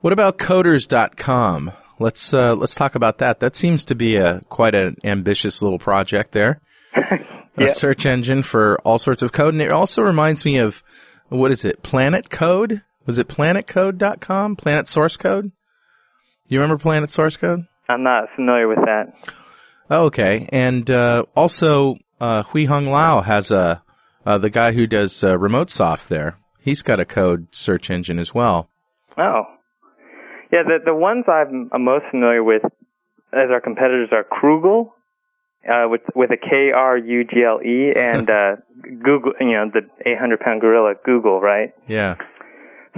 What about coders dot com? Let's uh, let's talk about that. That seems to be a quite an ambitious little project there. Yep. A search engine for all sorts of code, and it also reminds me of, what is it? Planet Code? Was it planet code dot com? Planet Source Code? You remember Planet Source Code? I'm not familiar with that. Oh, okay. And uh, also, uh, Hui Hung Lau has a uh, the guy who does uh, Remote Soft there. He's got a code search engine as well. Oh. Yeah, the the ones I'm most familiar with as our competitors are Krugle, uh, with with a K R U G L E, and uh, Google. You know, the eight hundred pound gorilla, Google, right? Yeah.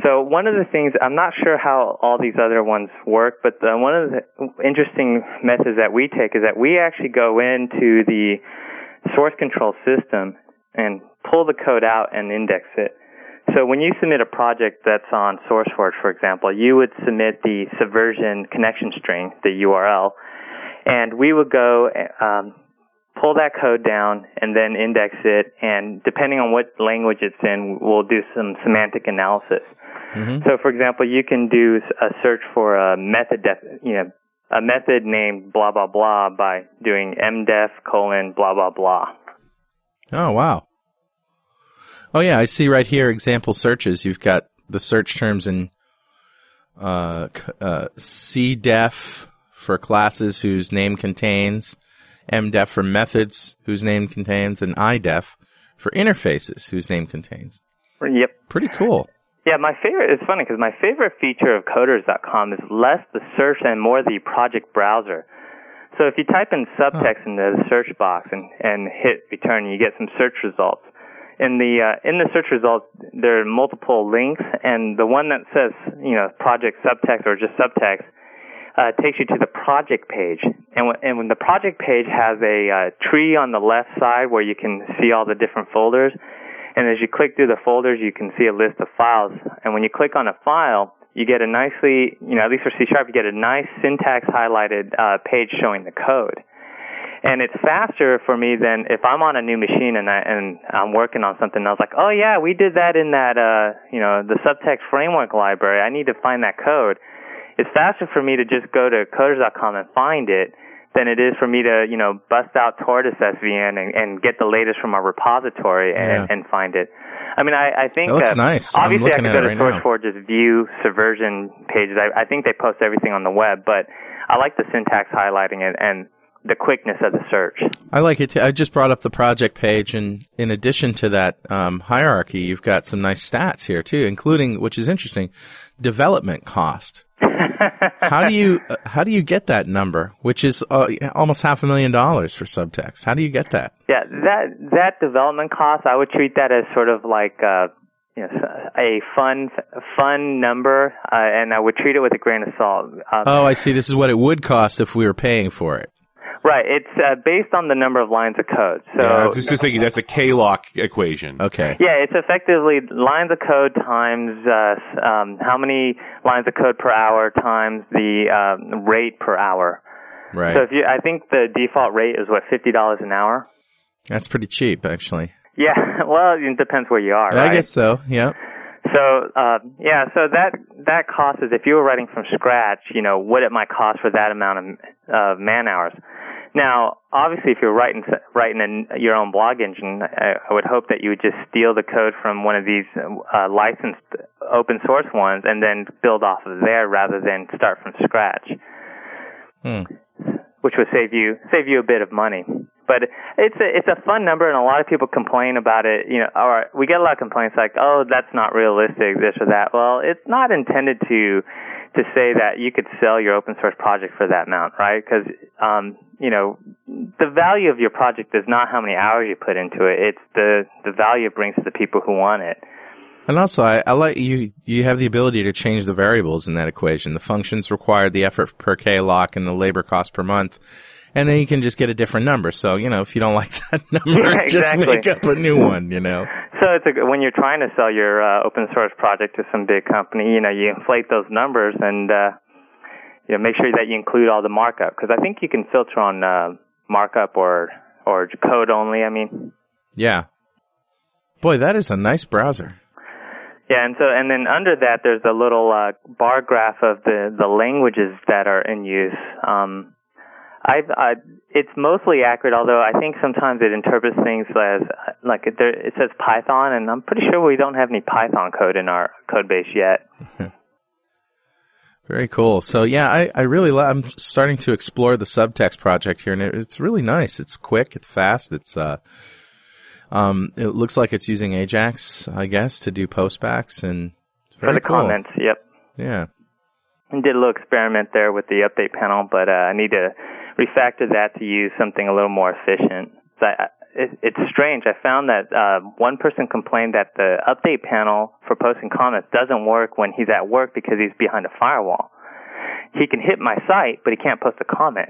So one of the things, I'm not sure how all these other ones work, but the, one of the interesting methods that we take is that we actually go into the source control system and pull the code out and index it. So when you submit a project that's on SourceForge, for example, you would submit the Subversion connection string, the U R L, and we would go um, pull that code down and then index it, and depending on what language it's in, we'll do some semantic analysis. Mm-hmm. So, for example, you can do a search for a method, def- you know, a method named blah, blah, blah by doing mdef colon blah, blah, blah. Oh, wow. Oh, yeah, I see right here example searches. You've got the search terms in uh, uh, C D E F for classes whose name contains, M D E F for methods whose name contains, and I D E F for interfaces whose name contains. Yep. Pretty cool. Yeah, my favorite, it's funny because my favorite feature of coders dot com is less the search and more the project browser. So if you type in subtext oh. in the search box and, and hit return, you get some search results. In the uh, in the search results, there are multiple links, and the one that says, you know, project subtext or just subtext uh, takes you to the project page. And, w- and when the project page has a uh, tree on the left side where you can see all the different folders, and as you click through the folders, you can see a list of files. And when you click on a file, you get a nicely, you know, at least for C Sharp, you get a nice syntax highlighted uh, page showing the code. And it's faster for me than if I'm on a new machine and, I, and I'm working on something. And I was like, oh, yeah, we did that in that, uh, you know, the subtext framework library. I need to find that code. It's faster for me to just go to coders dot com and find it than it is for me to, you know, bust out Tortoise S V N and, and get the latest from our repository and, yeah. and find it. I mean, I, I think that looks uh, nice. Obviously I can go to right SourceForge's view Subversion pages. I, I think they post everything on the web, but I like the syntax highlighting it and the quickness of the search. I like it too. I just brought up the project page, and in addition to that um, hierarchy, you've got some nice stats here too, including, which is interesting, development cost. How do you uh, how do you get that number, which is uh, almost half a million dollars for subtext? How do you get that? Yeah, that that development cost, I would treat that as sort of like uh, you know, a fun fun number, uh, and I would treat it with a grain of salt. Um, oh, I see. This is what it would cost if we were paying for it. Right. It's uh, based on the number of lines of code. So yeah, I was just thinking that's a K L O C equation. Okay. Yeah, it's effectively lines of code times uh, um, how many lines of code per hour times the um, rate per hour. Right. So if you, I think the default rate is, what, fifty dollars an hour? That's pretty cheap, actually. Yeah. Well, it depends where you are, right? I guess so, yeah. So, uh, yeah, so that that cost is, if you were writing from scratch, you know, what it might cost for that amount of uh, man-hours. Now, obviously, if you're writing writing a, your own blog engine, I, I would hope that you would just steal the code from one of these uh, licensed open source ones and then build off of there rather than start from scratch, hmm. which would save you save you a bit of money. But it's a, it's a fun number, and a lot of people complain about it. You know, or we get a lot of complaints like, "Oh, that's not realistic," this or that. Well, it's not intended to to say that you could sell your open source project for that amount, right? Because um, you know, the value of your project is not how many hours you put into it; it's the the value it brings to the people who want it. And also, I, I like you, you have the ability to change the variables in that equation. The functions required, the effort per K L O C, and the labor cost per month. And then you can just get a different number. So, you know, if you don't like that number, yeah, exactly. just make up a new one, you know. So it's a, when you're trying to sell your uh, open source project to some big company, you know, you inflate those numbers and, uh, you know, make sure that you include all the markup. Because I think you can filter on uh, markup or, or code only, I mean. Yeah. Boy, that is a nice browser. Yeah, and so and then under that there's a little uh, bar graph of the, the languages that are in use. Um, I've, I it's mostly accurate, although I think sometimes it interprets things as like it, there, it says Python, and I'm pretty sure we don't have any Python code in our code base yet. Very cool. So yeah, I I really lo- I'm starting to explore the Subtext project here, and it, it's really nice. It's quick. It's fast. It's uh. Um, it looks like it's using Ajax, I guess, to do postbacks and it's very for the cool. comments. Yep. Yeah. I did a little experiment there with the update panel, but uh, I need to refactor that to use something a little more efficient. So I, it, it's strange. I found that uh, one person complained that the update panel for posting comments doesn't work when he's at work because he's behind a firewall. He can hit my site, but he can't post a comment.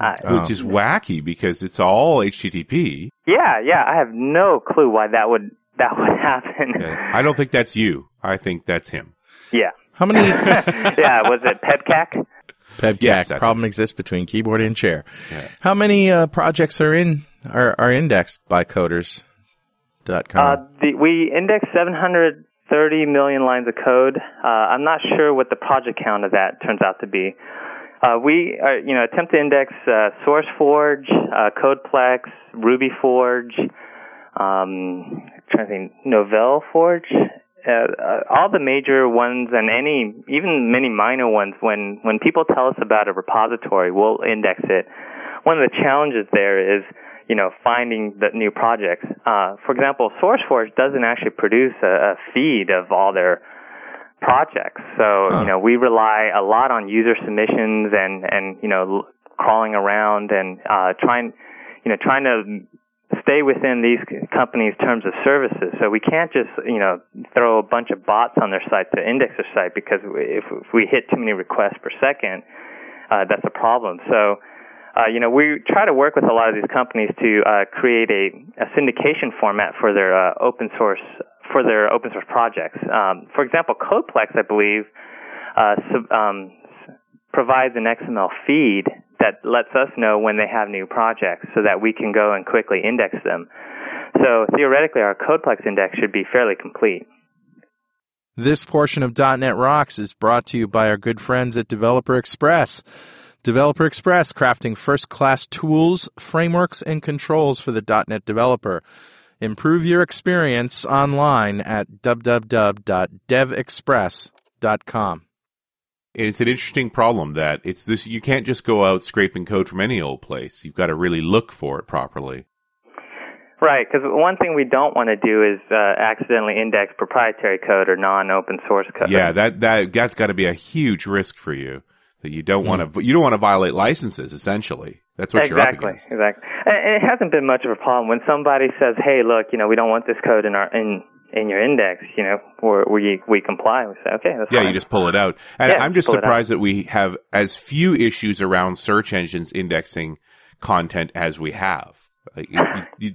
Uh, Which is wacky because it's all H T T P. Yeah, yeah. I have no clue why that would that would happen. Yeah, I don't think that's you. I think that's him. Yeah. How many? yeah. Was it Pebcac? Pebcac. Yes, problem it. Exists between keyboard and chair. Yeah. How many uh, projects are in are are indexed by coders dot com? Uh, the, we index seven hundred thirty million lines of code. Uh, I'm not sure what the project count of that turns out to be. Uh, we, are, you know, attempt to index uh, SourceForge, uh, CodePlex, RubyForge, um, I'm trying to think, NovelleForge, uh, uh, all the major ones, and any, even many minor ones. When when people tell us about a repository, we'll index it. One of the challenges there is, you know, finding the new projects. Uh, for example, SourceForge doesn't actually produce a, a feed of all their projects. So, huh. you know, we rely a lot on user submissions and, and, you know, l- crawling around and, uh, trying, you know, trying to stay within these c- companies' terms of services. So we can't just, you know, throw a bunch of bots on their site to index their site because if, if we hit too many requests per second, uh, that's a problem. So, uh, you know, we try to work with a lot of these companies to, uh, create a, a syndication format for their, uh, open source for their open source projects. Um, for example, CodePlex, I believe, uh, sub, um, provides an X M L feed that lets us know when they have new projects so that we can go and quickly index them. So theoretically, our CodePlex index should be fairly complete. This portion of .dot net Rocks is brought to you by our good friends at Developer Express. Developer Express, crafting first-class tools, frameworks, and controls for the .dot net developer. Improve your experience online at w w w dot dev express dot com. It's an interesting problem that it's this. You can't just go out scraping code from any old place. You've got to really look for it properly. Right, because one thing we don't want to do is uh, accidentally index proprietary code or non-open source code. Yeah, that that that's got to be a huge risk for you. That you don't want to you don't want to violate licenses, essentially. That's what exactly, you're up against. Exactly. And it hasn't been much of a problem when somebody says, "Hey, look, you know, we don't want this code in our in in your index." You know, or we we comply. We say, "Okay, that's yeah." Fine. You just pull it out. And yeah, I'm just surprised that we have as few issues around search engines indexing content as we have. Like, it, you,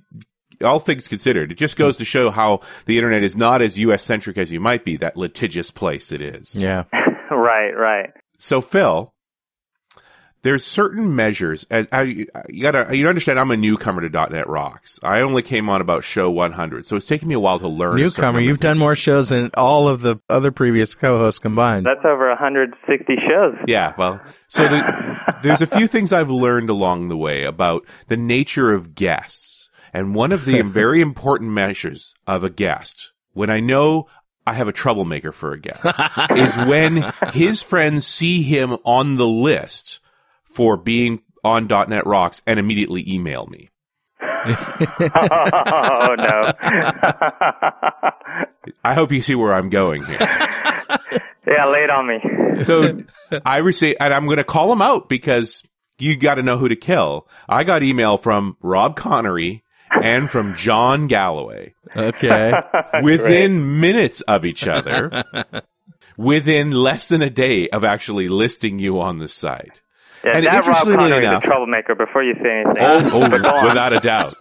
you, all things considered, it just goes to show how the internet is not as U S centric as you might be. That litigious place it is. Yeah. right. Right. So, Phil. There's certain measures as I, you gotta you understand. I'm a newcomer to .dot net Rocks. I only came on about show one hundred, so it's taken me a while to learn. Newcomer, you've done more shows than all of the other previous co-hosts combined. That's over one hundred sixty shows. Yeah, well, so the, there's a few things I've learned along the way about the nature of guests, and one of the very important measures of a guest when I know. I have a troublemaker for a guest, is when his friends see him on the list for being on .dot net Rocks and immediately email me. oh, no. I hope you see where I'm going here. Yeah, lay it on me. So I receive, and I'm going to call him out because you got to know who to kill. I got email from Rob Connery and from John Galloway. Okay. Within right. minutes of each other, within less than a day of actually listing you on the site. Yeah, and that Rob Connery is a troublemaker before you say anything. Oh, oh without a doubt.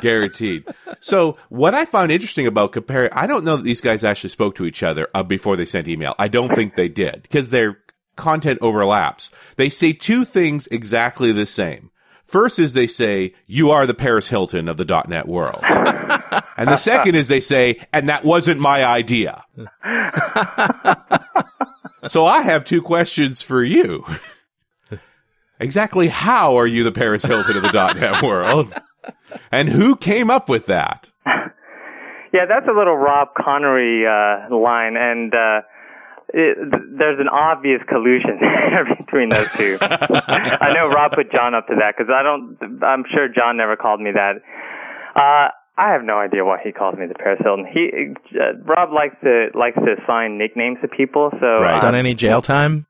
Guaranteed. So what I found interesting about comparing, I don't know that these guys actually spoke to each other uh, before they sent email. I don't think they did because their content overlaps. They say two things exactly the same. First is they say, you are the Paris Hilton of the .dot net world. And the second is they say, and that wasn't my idea. So I have two questions for you. Exactly how are you the Paris Hilton of the .dot net world? And who came up with that? Yeah, that's a little Rob Connery uh, line, and uh, it, there's an obvious collusion between those two. I know Rob put John up to that because I don't. I'm sure John never called me that. Uh, I have no idea why he calls me the Paris Hilton. He uh, Rob likes to likes to assign nicknames to people. So right. uh, done any jail time?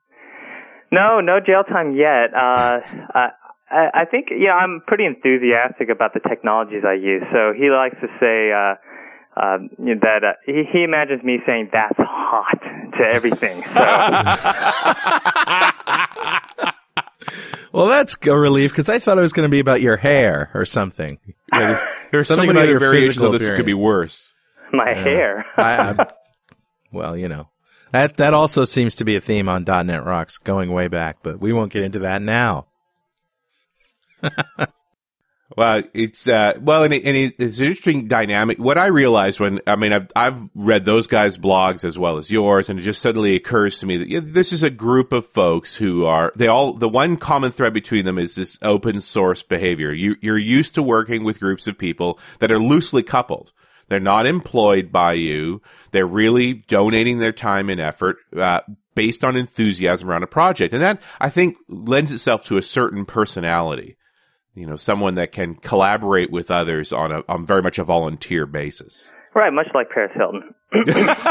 No, no jail time yet. Uh, I, I think, you know, I'm pretty enthusiastic about the technologies I use. So he likes to say uh, uh, that uh, he, he imagines me saying, that's hot to everything. So. Well, that's a relief because I thought it was going to be about your hair or something. Yeah, there's there's something so many other variations of this could be worse. My yeah. hair. I, I, well, you know. That that also seems to be a theme on .dot net Rocks going way back, but we won't get into that now. Well, it's uh, well, and, it, and it's an interesting dynamic. What I realized when I mean I've I've read those guys' blogs as well as yours, and it just suddenly occurs to me that you know, this is a group of folks who are they all the one common thread between them is this open source behavior. You you're used to working with groups of people that are loosely coupled. They're not employed by you. They're really donating their time and effort uh, based on enthusiasm around a project. And that, I think, lends itself to a certain personality, you know, someone that can collaborate with others on a on very much a volunteer basis. Right, much like Paris Hilton. But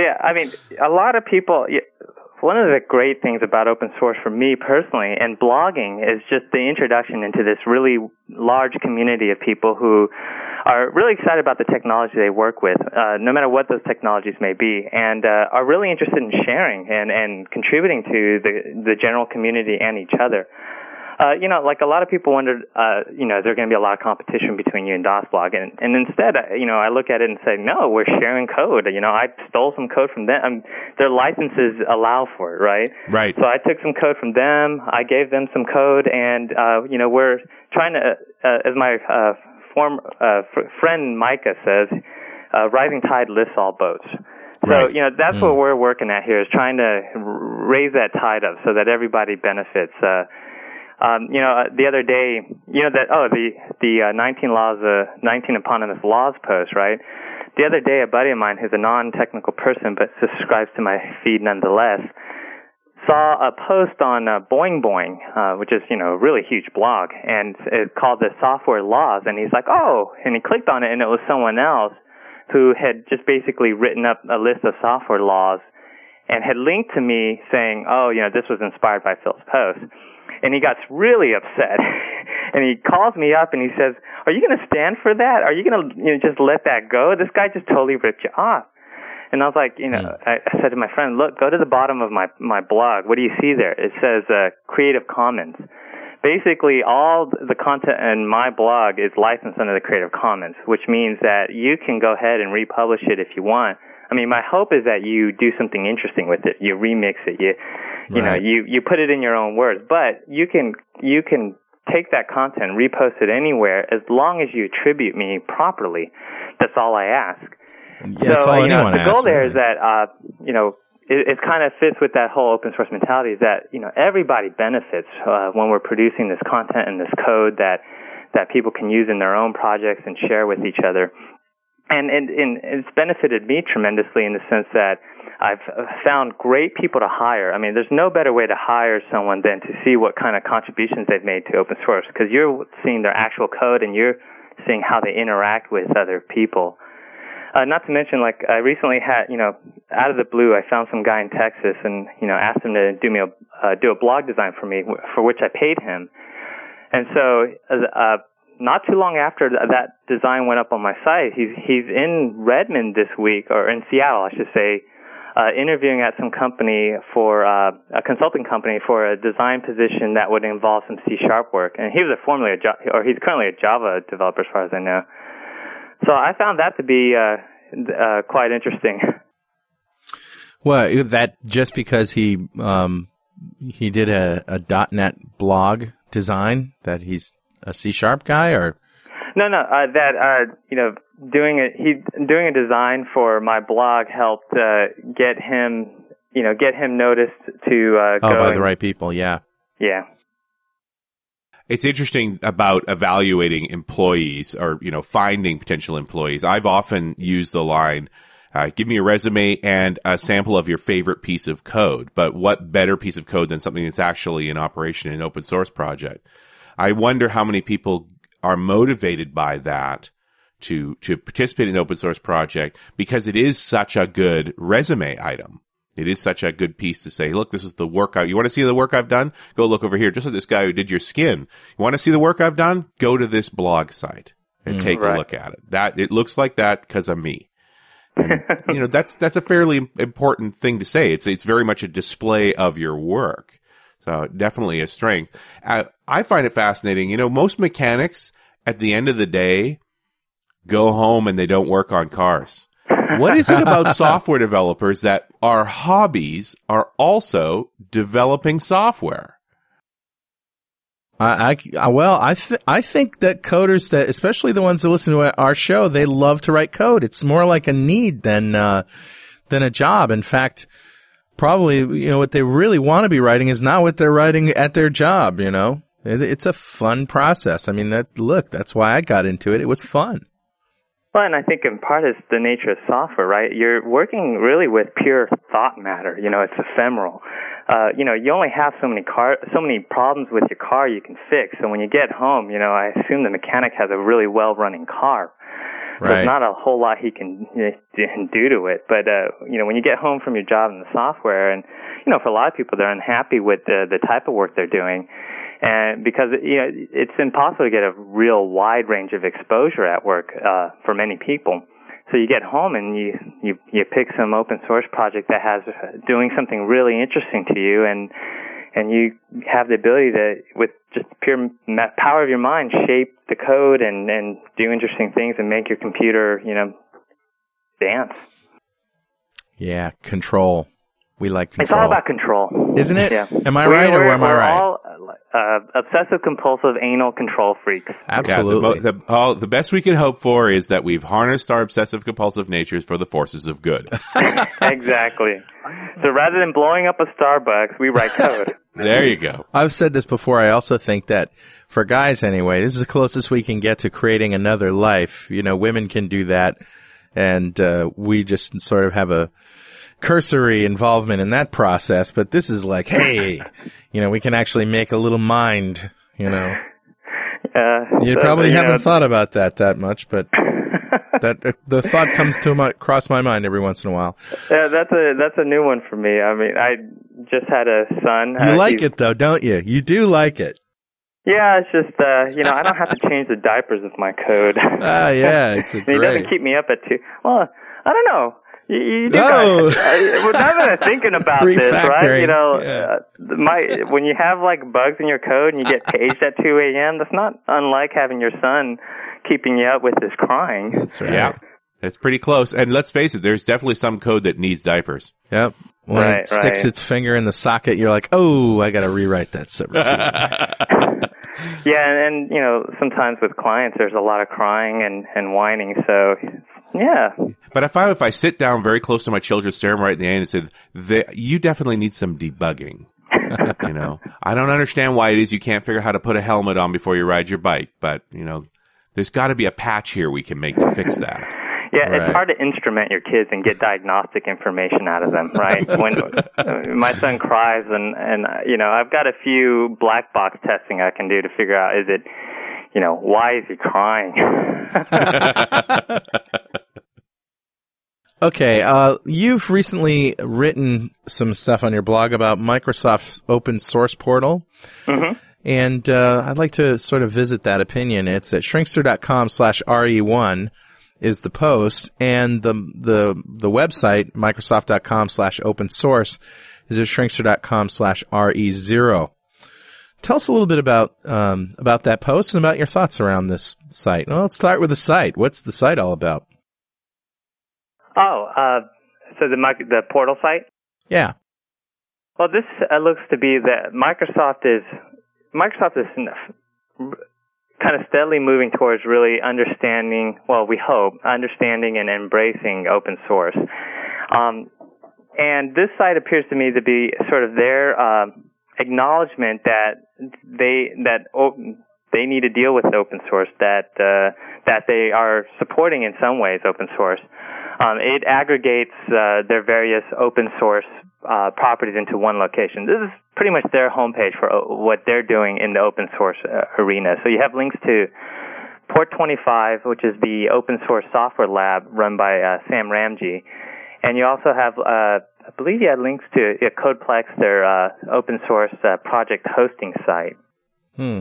yeah, I mean, a lot of people... Yeah, one of the great things about open source for me personally and blogging is just the introduction into this really large community of people who are really excited about the technology they work with, uh, no matter what those technologies may be, and uh, are really interested in sharing and, and contributing to the, the general community and each other. Uh, you know, like a lot of people wondered, uh, you know, is there going to be a lot of competition between you and DOSBlog? And, and instead, you know, I look at it and say, no, we're sharing code. You know, I stole some code from them. Um, their licenses allow for it, right? Right. So I took some code from them. I gave them some code. And, uh, you know, we're trying to, uh, as my uh, form, uh, fr- friend Micah says, uh, rising tide lifts all boats. So, right. you know, that's mm. what we're working at here is trying to raise that tide up so that everybody benefits. Uh Um, you know, uh, the other day, you know that oh the the uh, nineteen laws, uh, nineteen eponymous laws post, right? The other day, a buddy of mine who's a non-technical person but subscribes to my feed nonetheless saw a post on uh, Boing Boing, uh, which is you know a really huge blog, and it's called the Software Laws. And he's like, oh, and he clicked on it, and it was someone else who had just basically written up a list of software laws and had linked to me saying, oh, you know, this was inspired by Phil's post. And he got really upset, and he calls me up and he says, are you going to stand for that? Are you going to you know, just let that go? This guy just totally ripped you off. And I was like, you know, yeah. I said to my friend, look, go to the bottom of my, my blog. What do you see there? It says uh, Creative Commons. Basically, all the content in my blog is licensed under the Creative Commons, which means that you can go ahead and republish it if you want. I mean, my hope is that you do something interesting with it. You remix it. You, you right. know, you, you put it in your own words. But you can you can take that content, repost it anywhere, as long as you attribute me properly. That's all I ask. Yeah, so that's all you know, the goal there really. is that uh, you know it, it kind of fits with that whole open source mentality. Is that you know everybody benefits uh, when we're producing this content and this code that that people can use in their own projects and share with each other. And, and, and it's benefited me tremendously in the sense that I've found great people to hire. I mean, there's no better way to hire someone than to see what kind of contributions they've made to open source because you're seeing their actual code and you're seeing how they interact with other people. Uh, not to mention, like, I recently had, you know, out of the blue, I found some guy in Texas and, you know, asked him to do me a, uh, do a blog design for me, for which I paid him. And so, uh, not too long after that design went up on my site, he's, he's in Redmond this week, or in Seattle, I should say, uh, interviewing at some company for, uh, a consulting company for a design position that would involve some C sharp work. And he was a formerly a Java, or he's currently a Java developer as far as I know. So I found that to be, uh, uh, quite interesting. Well, that just because he, um, he did a, a .dot net blog design that he's a C sharp guy, or no, no, uh, that uh, you know, doing a he doing a design for my blog helped uh, get him, you know, get him noticed to uh, oh, go by and, the right people, yeah, yeah. It's interesting about evaluating employees, or you know, finding potential employees. I've often used the line. Uh, give me a resume and a sample of your favorite piece of code. But what better piece of code than something that's actually in operation in an open source project? I wonder how many people are motivated by that to to participate in an open source project, because it is such a good resume item. It is such a good piece to say, look, this is the work. I, you want to see the work I've done? Go look over here. Just like this guy who did your skin. You want to see the work I've done? Go to this blog site and mm, take right. a look at it. That it looks like that because of me. And, you know, that's that's a fairly important thing to say. It's it's very much a display of your work, so definitely a strength. Uh, I find it fascinating. You know, most mechanics at the end of the day go home and they don't work on cars. What is it about software developers that our hobbies are also developing software? I, I well, I th- I think that coders, that especially the ones that listen to our show, they love to write code. It's more like a need than uh, than a job. In fact, probably you know what they really want to be writing is not what they're writing at their job. You know, it, it's a fun process. I mean, that look, that's why I got into it. It was fun. Well, and I think in part it's the nature of software, right? You're working really with pure thought matter. You know, it's ephemeral. Uh, you know, you only have so many car, so many problems with your car you can fix. So when you get home, you know, I assume the mechanic has a really well-running car. Right. There's not a whole lot he can do to it. But, uh, you know, when you get home from your job in the software, and, you know, for a lot of people, they're unhappy with the, the type of work they're doing. And because, you know, it's impossible to get a real wide range of exposure at work, uh, for many people. So you get home and you, you, you pick some open source project that has doing something really interesting to you, and, and you have the ability to, with just pure power of your mind, shape the code and, and do interesting things and make your computer, you know, dance. Yeah. Control. We like control. It's all about control. Isn't it? Yeah. Am I we're, right or am I right? All, Uh, obsessive-compulsive anal control freaks. Absolutely. Yeah, the, the, all, the best we can hope for is that we've harnessed our obsessive-compulsive natures for the forces of good. Exactly. So rather than blowing up a Starbucks, we write code. There you go. I've said this before. I also think that for guys, anyway, this is the closest we can get to creating another life. You know, women can do that, and uh, we just sort of have a cursory involvement in that process, but this is like, hey, you know, we can actually make a little mind, you know. Uh, you so, probably you haven't know, thought about that that much, but that uh, the thought comes to my, cross my mind every once in a while. Yeah, that's a that's a new one for me. I mean, I just had a son. You uh, like it though, don't you? You do like it. Yeah, it's just, uh, you know, I don't have to change the diapers with my code. Ah, uh, yeah, it's a great. He doesn't keep me up at two. Well, I don't know. You, you do oh. I, well, now that I'm thinking about this, right? You know, yeah. uh, my when you have like bugs in your code and you get paged at two a.m., that's not unlike having your son keeping you up with his crying. That's right. Yeah, that's pretty close. And let's face it, there's definitely some code that needs diapers. Yep. When right, it sticks right. its finger in the socket, you're like, oh, I got to rewrite that subroutine. Yeah, and, and, you know, sometimes with clients, there's a lot of crying and, and whining, so... Yeah. But if I if I sit down very close to my children, stare them right in the eye and say, the, you definitely need some debugging. You know, I don't understand why it is you can't figure out how to put a helmet on before you ride your bike. But, you know, there's got to be a patch here we can make to fix that. Yeah, right. It's hard to instrument your kids and get diagnostic information out of them, right? When my son cries and, and, you know, I've got a few black box testing I can do to figure out, is it, you know, why is he crying? Okay, uh, you've recently written some stuff on your blog about Microsoft's open source portal. Mm-hmm. And uh, I'd like to sort of visit that opinion. It's at shrinkster dot com slash R E one is the post, and the the the website microsoft dot com slash open source is at shrinkster dot com slash R E zero. Tell us a little bit about um, about that post and about your thoughts around this site. Well, let's start with the site. What's the site all about? Oh, uh, so the the portal site? Yeah. Well, this uh, looks to be that Microsoft is Microsoft is kind of steadily moving towards really understanding. Well, we hope understanding and embracing open source. Um, and this site appears to me to be sort of their uh, acknowledgement that they that op- they need to deal with open source, that uh, that they are supporting in some ways open source. Um, it aggregates uh, their various open source uh, properties into one location. This is pretty much their homepage for o- what they're doing in the open source uh, arena. So you have links to Port twenty-five, which is the open source software lab run by uh, Sam Ramji. And you also have, uh, I believe you had links to uh, CodePlex, their uh, open source uh, project hosting site. Hmm.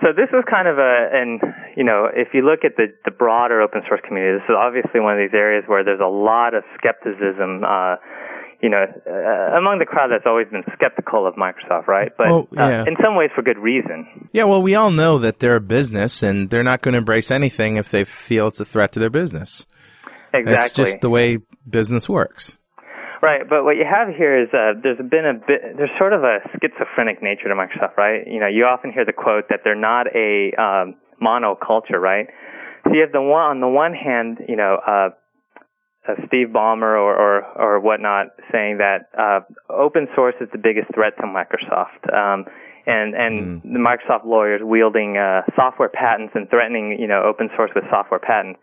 So this is kind of a, and you know, if you look at the, the broader open source community, this is obviously one of these areas where there's a lot of skepticism, uh, you know, uh, among the crowd that's always been skeptical of Microsoft, right? But well, yeah. uh, in some ways for good reason. Yeah, well, we all know that they're a business and they're not going to embrace anything if they feel it's a threat to their business. Exactly. That's just the way business works. Right, but what you have here is uh, there's been a bit, there's sort of a schizophrenic nature to Microsoft, right? You know, you often hear the quote that they're not a um, monoculture, right? So you have the one on the one hand, you know, uh, uh, Steve Ballmer or, or or whatnot saying that uh, open source is the biggest threat to Microsoft, um, and and mm. the Microsoft lawyers wielding uh, software patents and threatening, you know, open source with software patents,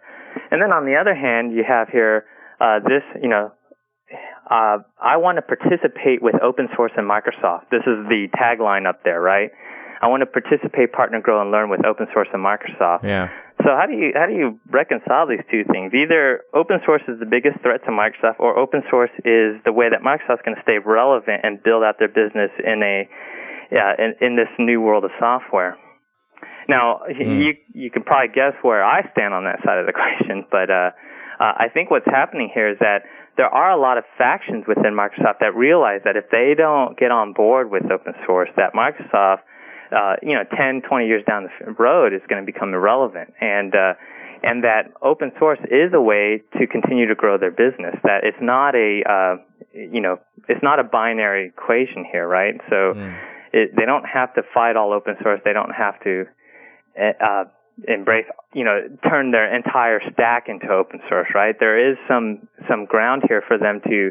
and then on the other hand, you have here uh, this, you know. Uh, I want to participate with open source and Microsoft. This is the tagline up there, right? I want to participate, partner, grow, and learn with open source and Microsoft. Yeah. So how do you how do you reconcile these two things? Either open source is the biggest threat to Microsoft, or open source is the way that Microsoft's going to stay relevant and build out their business in a yeah in, in this new world of software. Now mm. you you can probably guess where I stand on that side of the question, but uh, uh, I think what's happening here is that there are a lot of factions within Microsoft that realize that if they don't get on board with open source, that Microsoft, uh, you know, ten, twenty years down the road is going to become irrelevant. And, uh, and that open source is a way to continue to grow their business. That it's not a, uh, you know, it's not a binary equation here, right? So mm. it, they don't have to fight all open source. They don't have to, uh, embrace, you know, turn their entire stack into open source, right? There is some some ground here for them to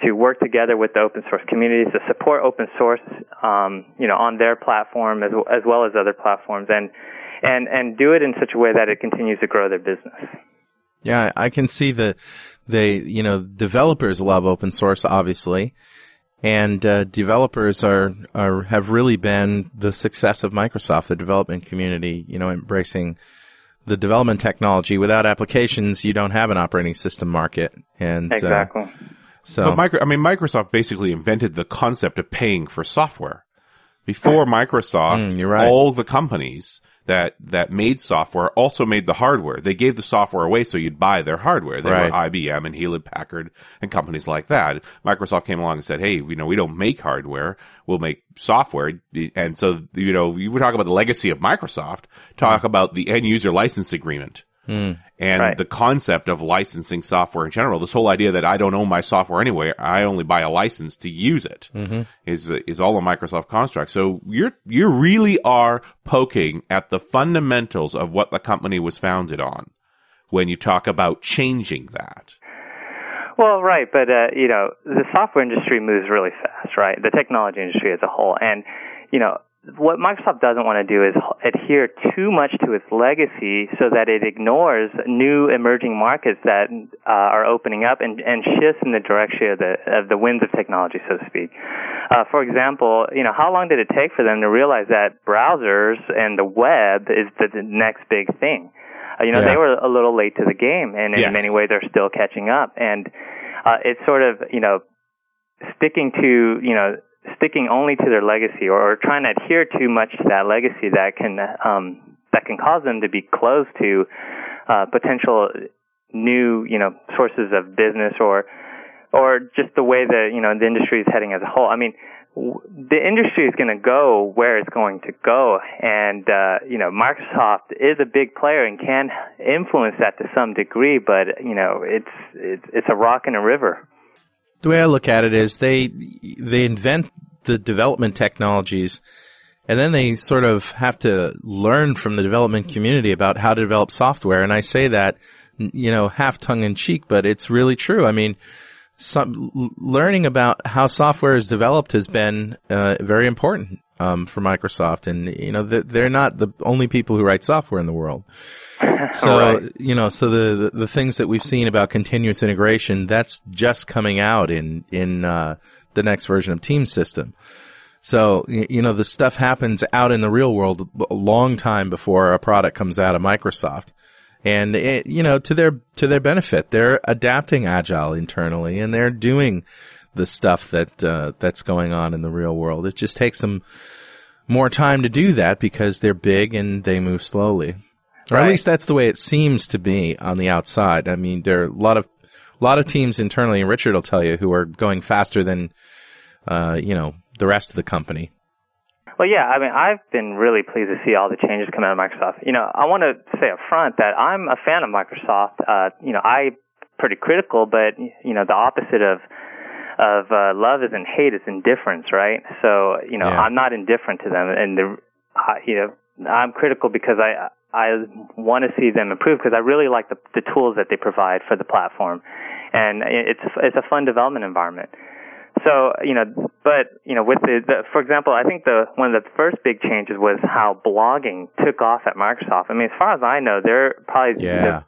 to work together with the open source communities to support open source, um, you know, on their platform as, as well as other platforms, and and and do it in such a way that it continues to grow their business. Yeah, I can see the they you know developers love open source, obviously, and uh, developers are, are have really been the success of Microsoft, the development community, you know, embracing the development technology. Without applications, you don't have an operating system market. And exactly. Uh, so, but micro, I mean, Microsoft basically invented the concept of paying for software. Before Microsoft, mm, you're right. all the companies that that made software also made the hardware. They gave the software away so you'd buy their hardware. They right. were I B M and Hewlett Packard and companies like that. Microsoft came along and said, hey, you know, we don't make hardware. We'll make software. And so, you know, we were talking about the legacy of Microsoft. Talk mm. about the end-user license agreement mm. and right. the concept of licensing software in general. This whole idea that I don't own my software anyway. I only buy a license to use it mm-hmm. is is all a Microsoft construct. So you're you really are poking at the fundamentals of what the company was founded on when you talk about changing that. Well, right, but uh, you know, the software industry moves really fast, right? The technology industry as a whole, and you know. What Microsoft doesn't want to do is adhere too much to its legacy so that it ignores new emerging markets that uh, are opening up and, and shifts in the direction of the, of the winds of technology, so to speak. Uh, for example, you know, how long did it take for them to realize that browsers and the web is the, the next big thing? Uh, you know, yeah. they were a little late to the game, and in yes. many ways they're still catching up. And uh, it's sort of, you know, sticking to, you know, sticking only to their legacy or, or trying to adhere too much to that legacy that can um, that can cause them to be closed to uh, potential new, you know, sources of business or or just the way that, you know, the industry is heading as a whole. I mean, w- the industry is going to go where it's going to go, and uh, you know, Microsoft is a big player and can influence that to some degree, but you know, it's it's, it's a rock and a river. The way I look at it is they they invent the development technologies, and then they sort of have to learn from the development community about how to develop software. And I say that, you know, half tongue in cheek, but it's really true. I mean, some, learning about how software is developed has been uh, very important um, for Microsoft. And, you know, they're not the only people who write software in the world. So, right. you know, so the, the, the things that we've seen about continuous integration, that's just coming out in, in, uh, the next version of Teams system. So, you know, the stuff happens out in the real world a long time before a product comes out of Microsoft. And, it, you know, to their, to their benefit, they're adapting Agile internally and they're doing the stuff that, uh, that's going on in the real world. It just takes them more time to do that because they're big and they move slowly. Or at least that's the way it seems to be on the outside. I mean, there are a lot of, a lot of teams internally, and Richard will tell you, who are going faster than, uh, you know, the rest of the company. Well, yeah, I mean, I've been really pleased to see all the changes come out of Microsoft. You know, I want to say up front that I'm a fan of Microsoft. Uh, you know, I'm pretty critical, but, you know, the opposite of of uh, love isn't hate, it's indifference, right? So, you know, yeah. I'm not indifferent to them. And, the, I, you know, I'm critical because I... I want to see them improve because I really like the, the tools that they provide for the platform, and it's it's a fun development environment. So you know, but you know, with the, the for example, I think the one of the first big changes was how blogging took off at Microsoft. I mean, as far as I know, they're probably yeah.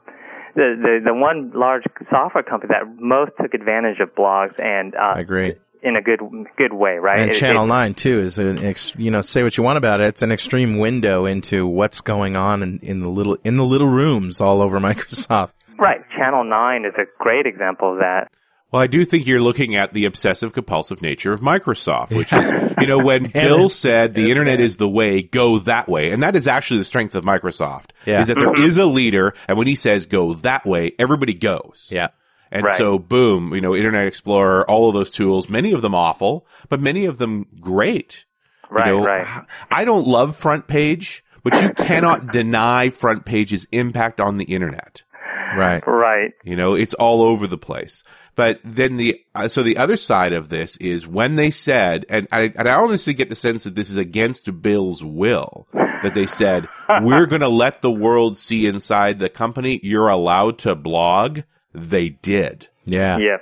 the, the the the one large software company that most took advantage of blogs, and uh, I agree. in a good good way, right? And it, Channel it, nine, too, is an ex, you know, say what you want about it, it's an extreme window into what's going on in, in the little in the little rooms all over Microsoft. Right. Channel nine is a great example of that. Well, I do think you're looking at the obsessive-compulsive nature of Microsoft, which is, you know, when Bill said the internet is the way, go that way. And that is actually the strength of Microsoft, yeah. is that there is a leader, and when he says go that way, everybody goes. Yeah. And right. so, boom, you know, Internet Explorer, all of those tools, many of them awful, but many of them great. Right, you know, right. I don't love Front Page, but you cannot deny Front Page's impact on the Internet. Right. Right. You know, it's all over the place. But then the, uh, so the other side of this is when they said, and I, and I honestly get the sense that this is against Bill's will, that they said, we're going to let the world see inside the company. You're allowed to blog. They did. Yeah. Yeah.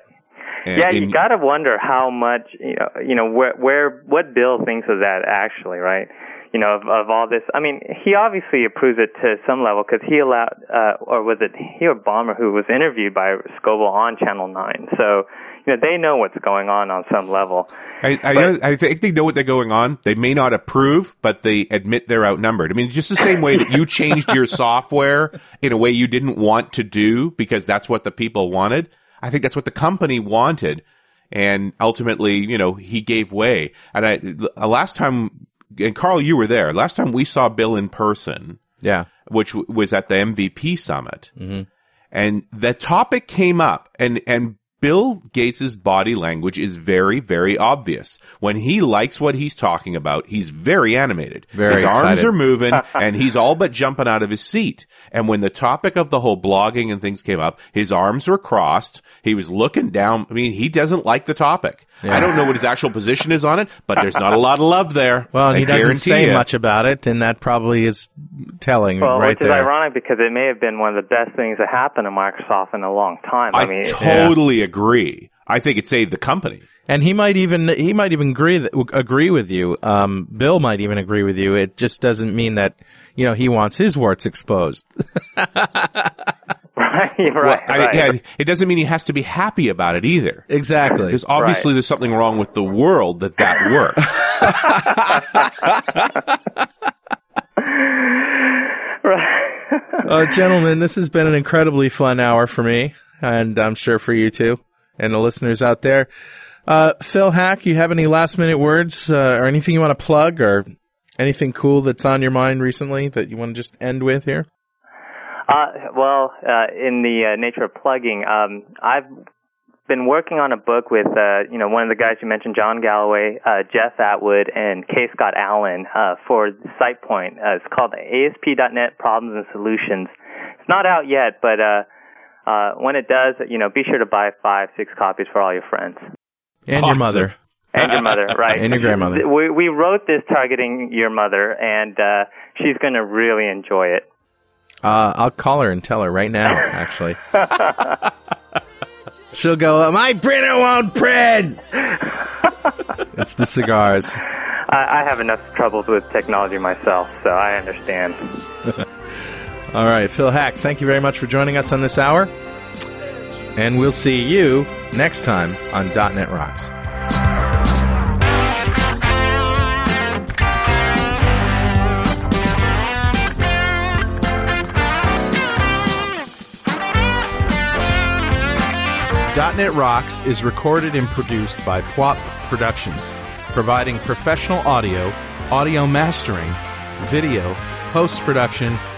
And, yeah, you and, gotta wonder how much, you know, you know where, where, what Bill thinks of that actually, right? You know, of, of all this. I mean, he obviously approves it to some level because he allowed, uh, or was it he or Bomber who was interviewed by Scoble on Channel nine. So, you know, they know what's going on on some level. I, I, but, know, I think they know what they're going on. They may not approve, but they admit they're outnumbered. I mean, just the same way that you changed your software in a way you didn't want to do because that's what the people wanted. I think that's what the company wanted. And ultimately, you know, he gave way. And I, uh, last time... And Carl, you were there. Last time we saw Bill in person, yeah, which w- was at the M V P summit, mm-hmm. and the topic came up, and and Bill Gates' body language is very, very obvious. When he likes what he's talking about, he's very animated. Very his excited. Arms are moving, and he's all but jumping out of his seat. And when the topic of the whole blogging and things came up, his arms were crossed. He was looking down. I mean, he doesn't like the topic. Yeah. I don't know what his actual position is on it, but there's not a lot of love there. Well, and he doesn't say it. much about it, and that probably is telling well, right there. Well, which is ironic because it may have been one of the best things that happened to Microsoft in a long time. I, I mean, totally yeah. agree. I think it saved the company. And he might even he might even agree that, agree with you. Um, Bill might even agree with you. It just doesn't mean that, you know, he wants his warts exposed. Right, right, well, I, right. Yeah, it doesn't mean he has to be happy about it either. Exactly. Because obviously right. there's something wrong with the world that that works. Right. Uh, gentlemen, this has been an incredibly fun hour for me, and I'm sure for you too, and the listeners out there. Uh, Phil Haack, you have any last-minute words uh, or anything you want to plug or anything cool that's on your mind recently that you want to just end with here? Uh, well, uh, in the uh, nature of plugging, um, I've been working on a book with, uh, you know, one of the guys you mentioned, John Galloway, uh, Jeff Atwood, and K. Scott Allen uh, for SitePoint. Uh, it's called A S P dot net Problems and Solutions. It's not out yet, but uh, uh, when it does, you know, be sure to buy five, six copies for all your friends. And awesome. Your mother. And your mother, right. And your grandmother. We, we wrote this targeting your mother, and uh, she's going to really enjoy it. Uh, I'll call her and tell her right now, actually. She'll go, my printer won't print! It's the cigars. I, I have enough troubles with technology myself, so I understand. All right, Phil Haack, thank you very much for joining us on this hour. And we'll see you next time on .dot net Rocks. .dot net Rocks is recorded and produced by P W O P Productions, providing professional audio, audio mastering, video, post-production,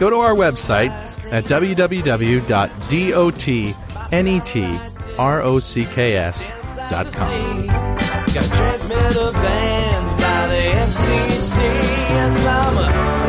go to our website at w w w dot dot net rocks dot com. Got a transmitter banned by the F C C. Yes, I'm a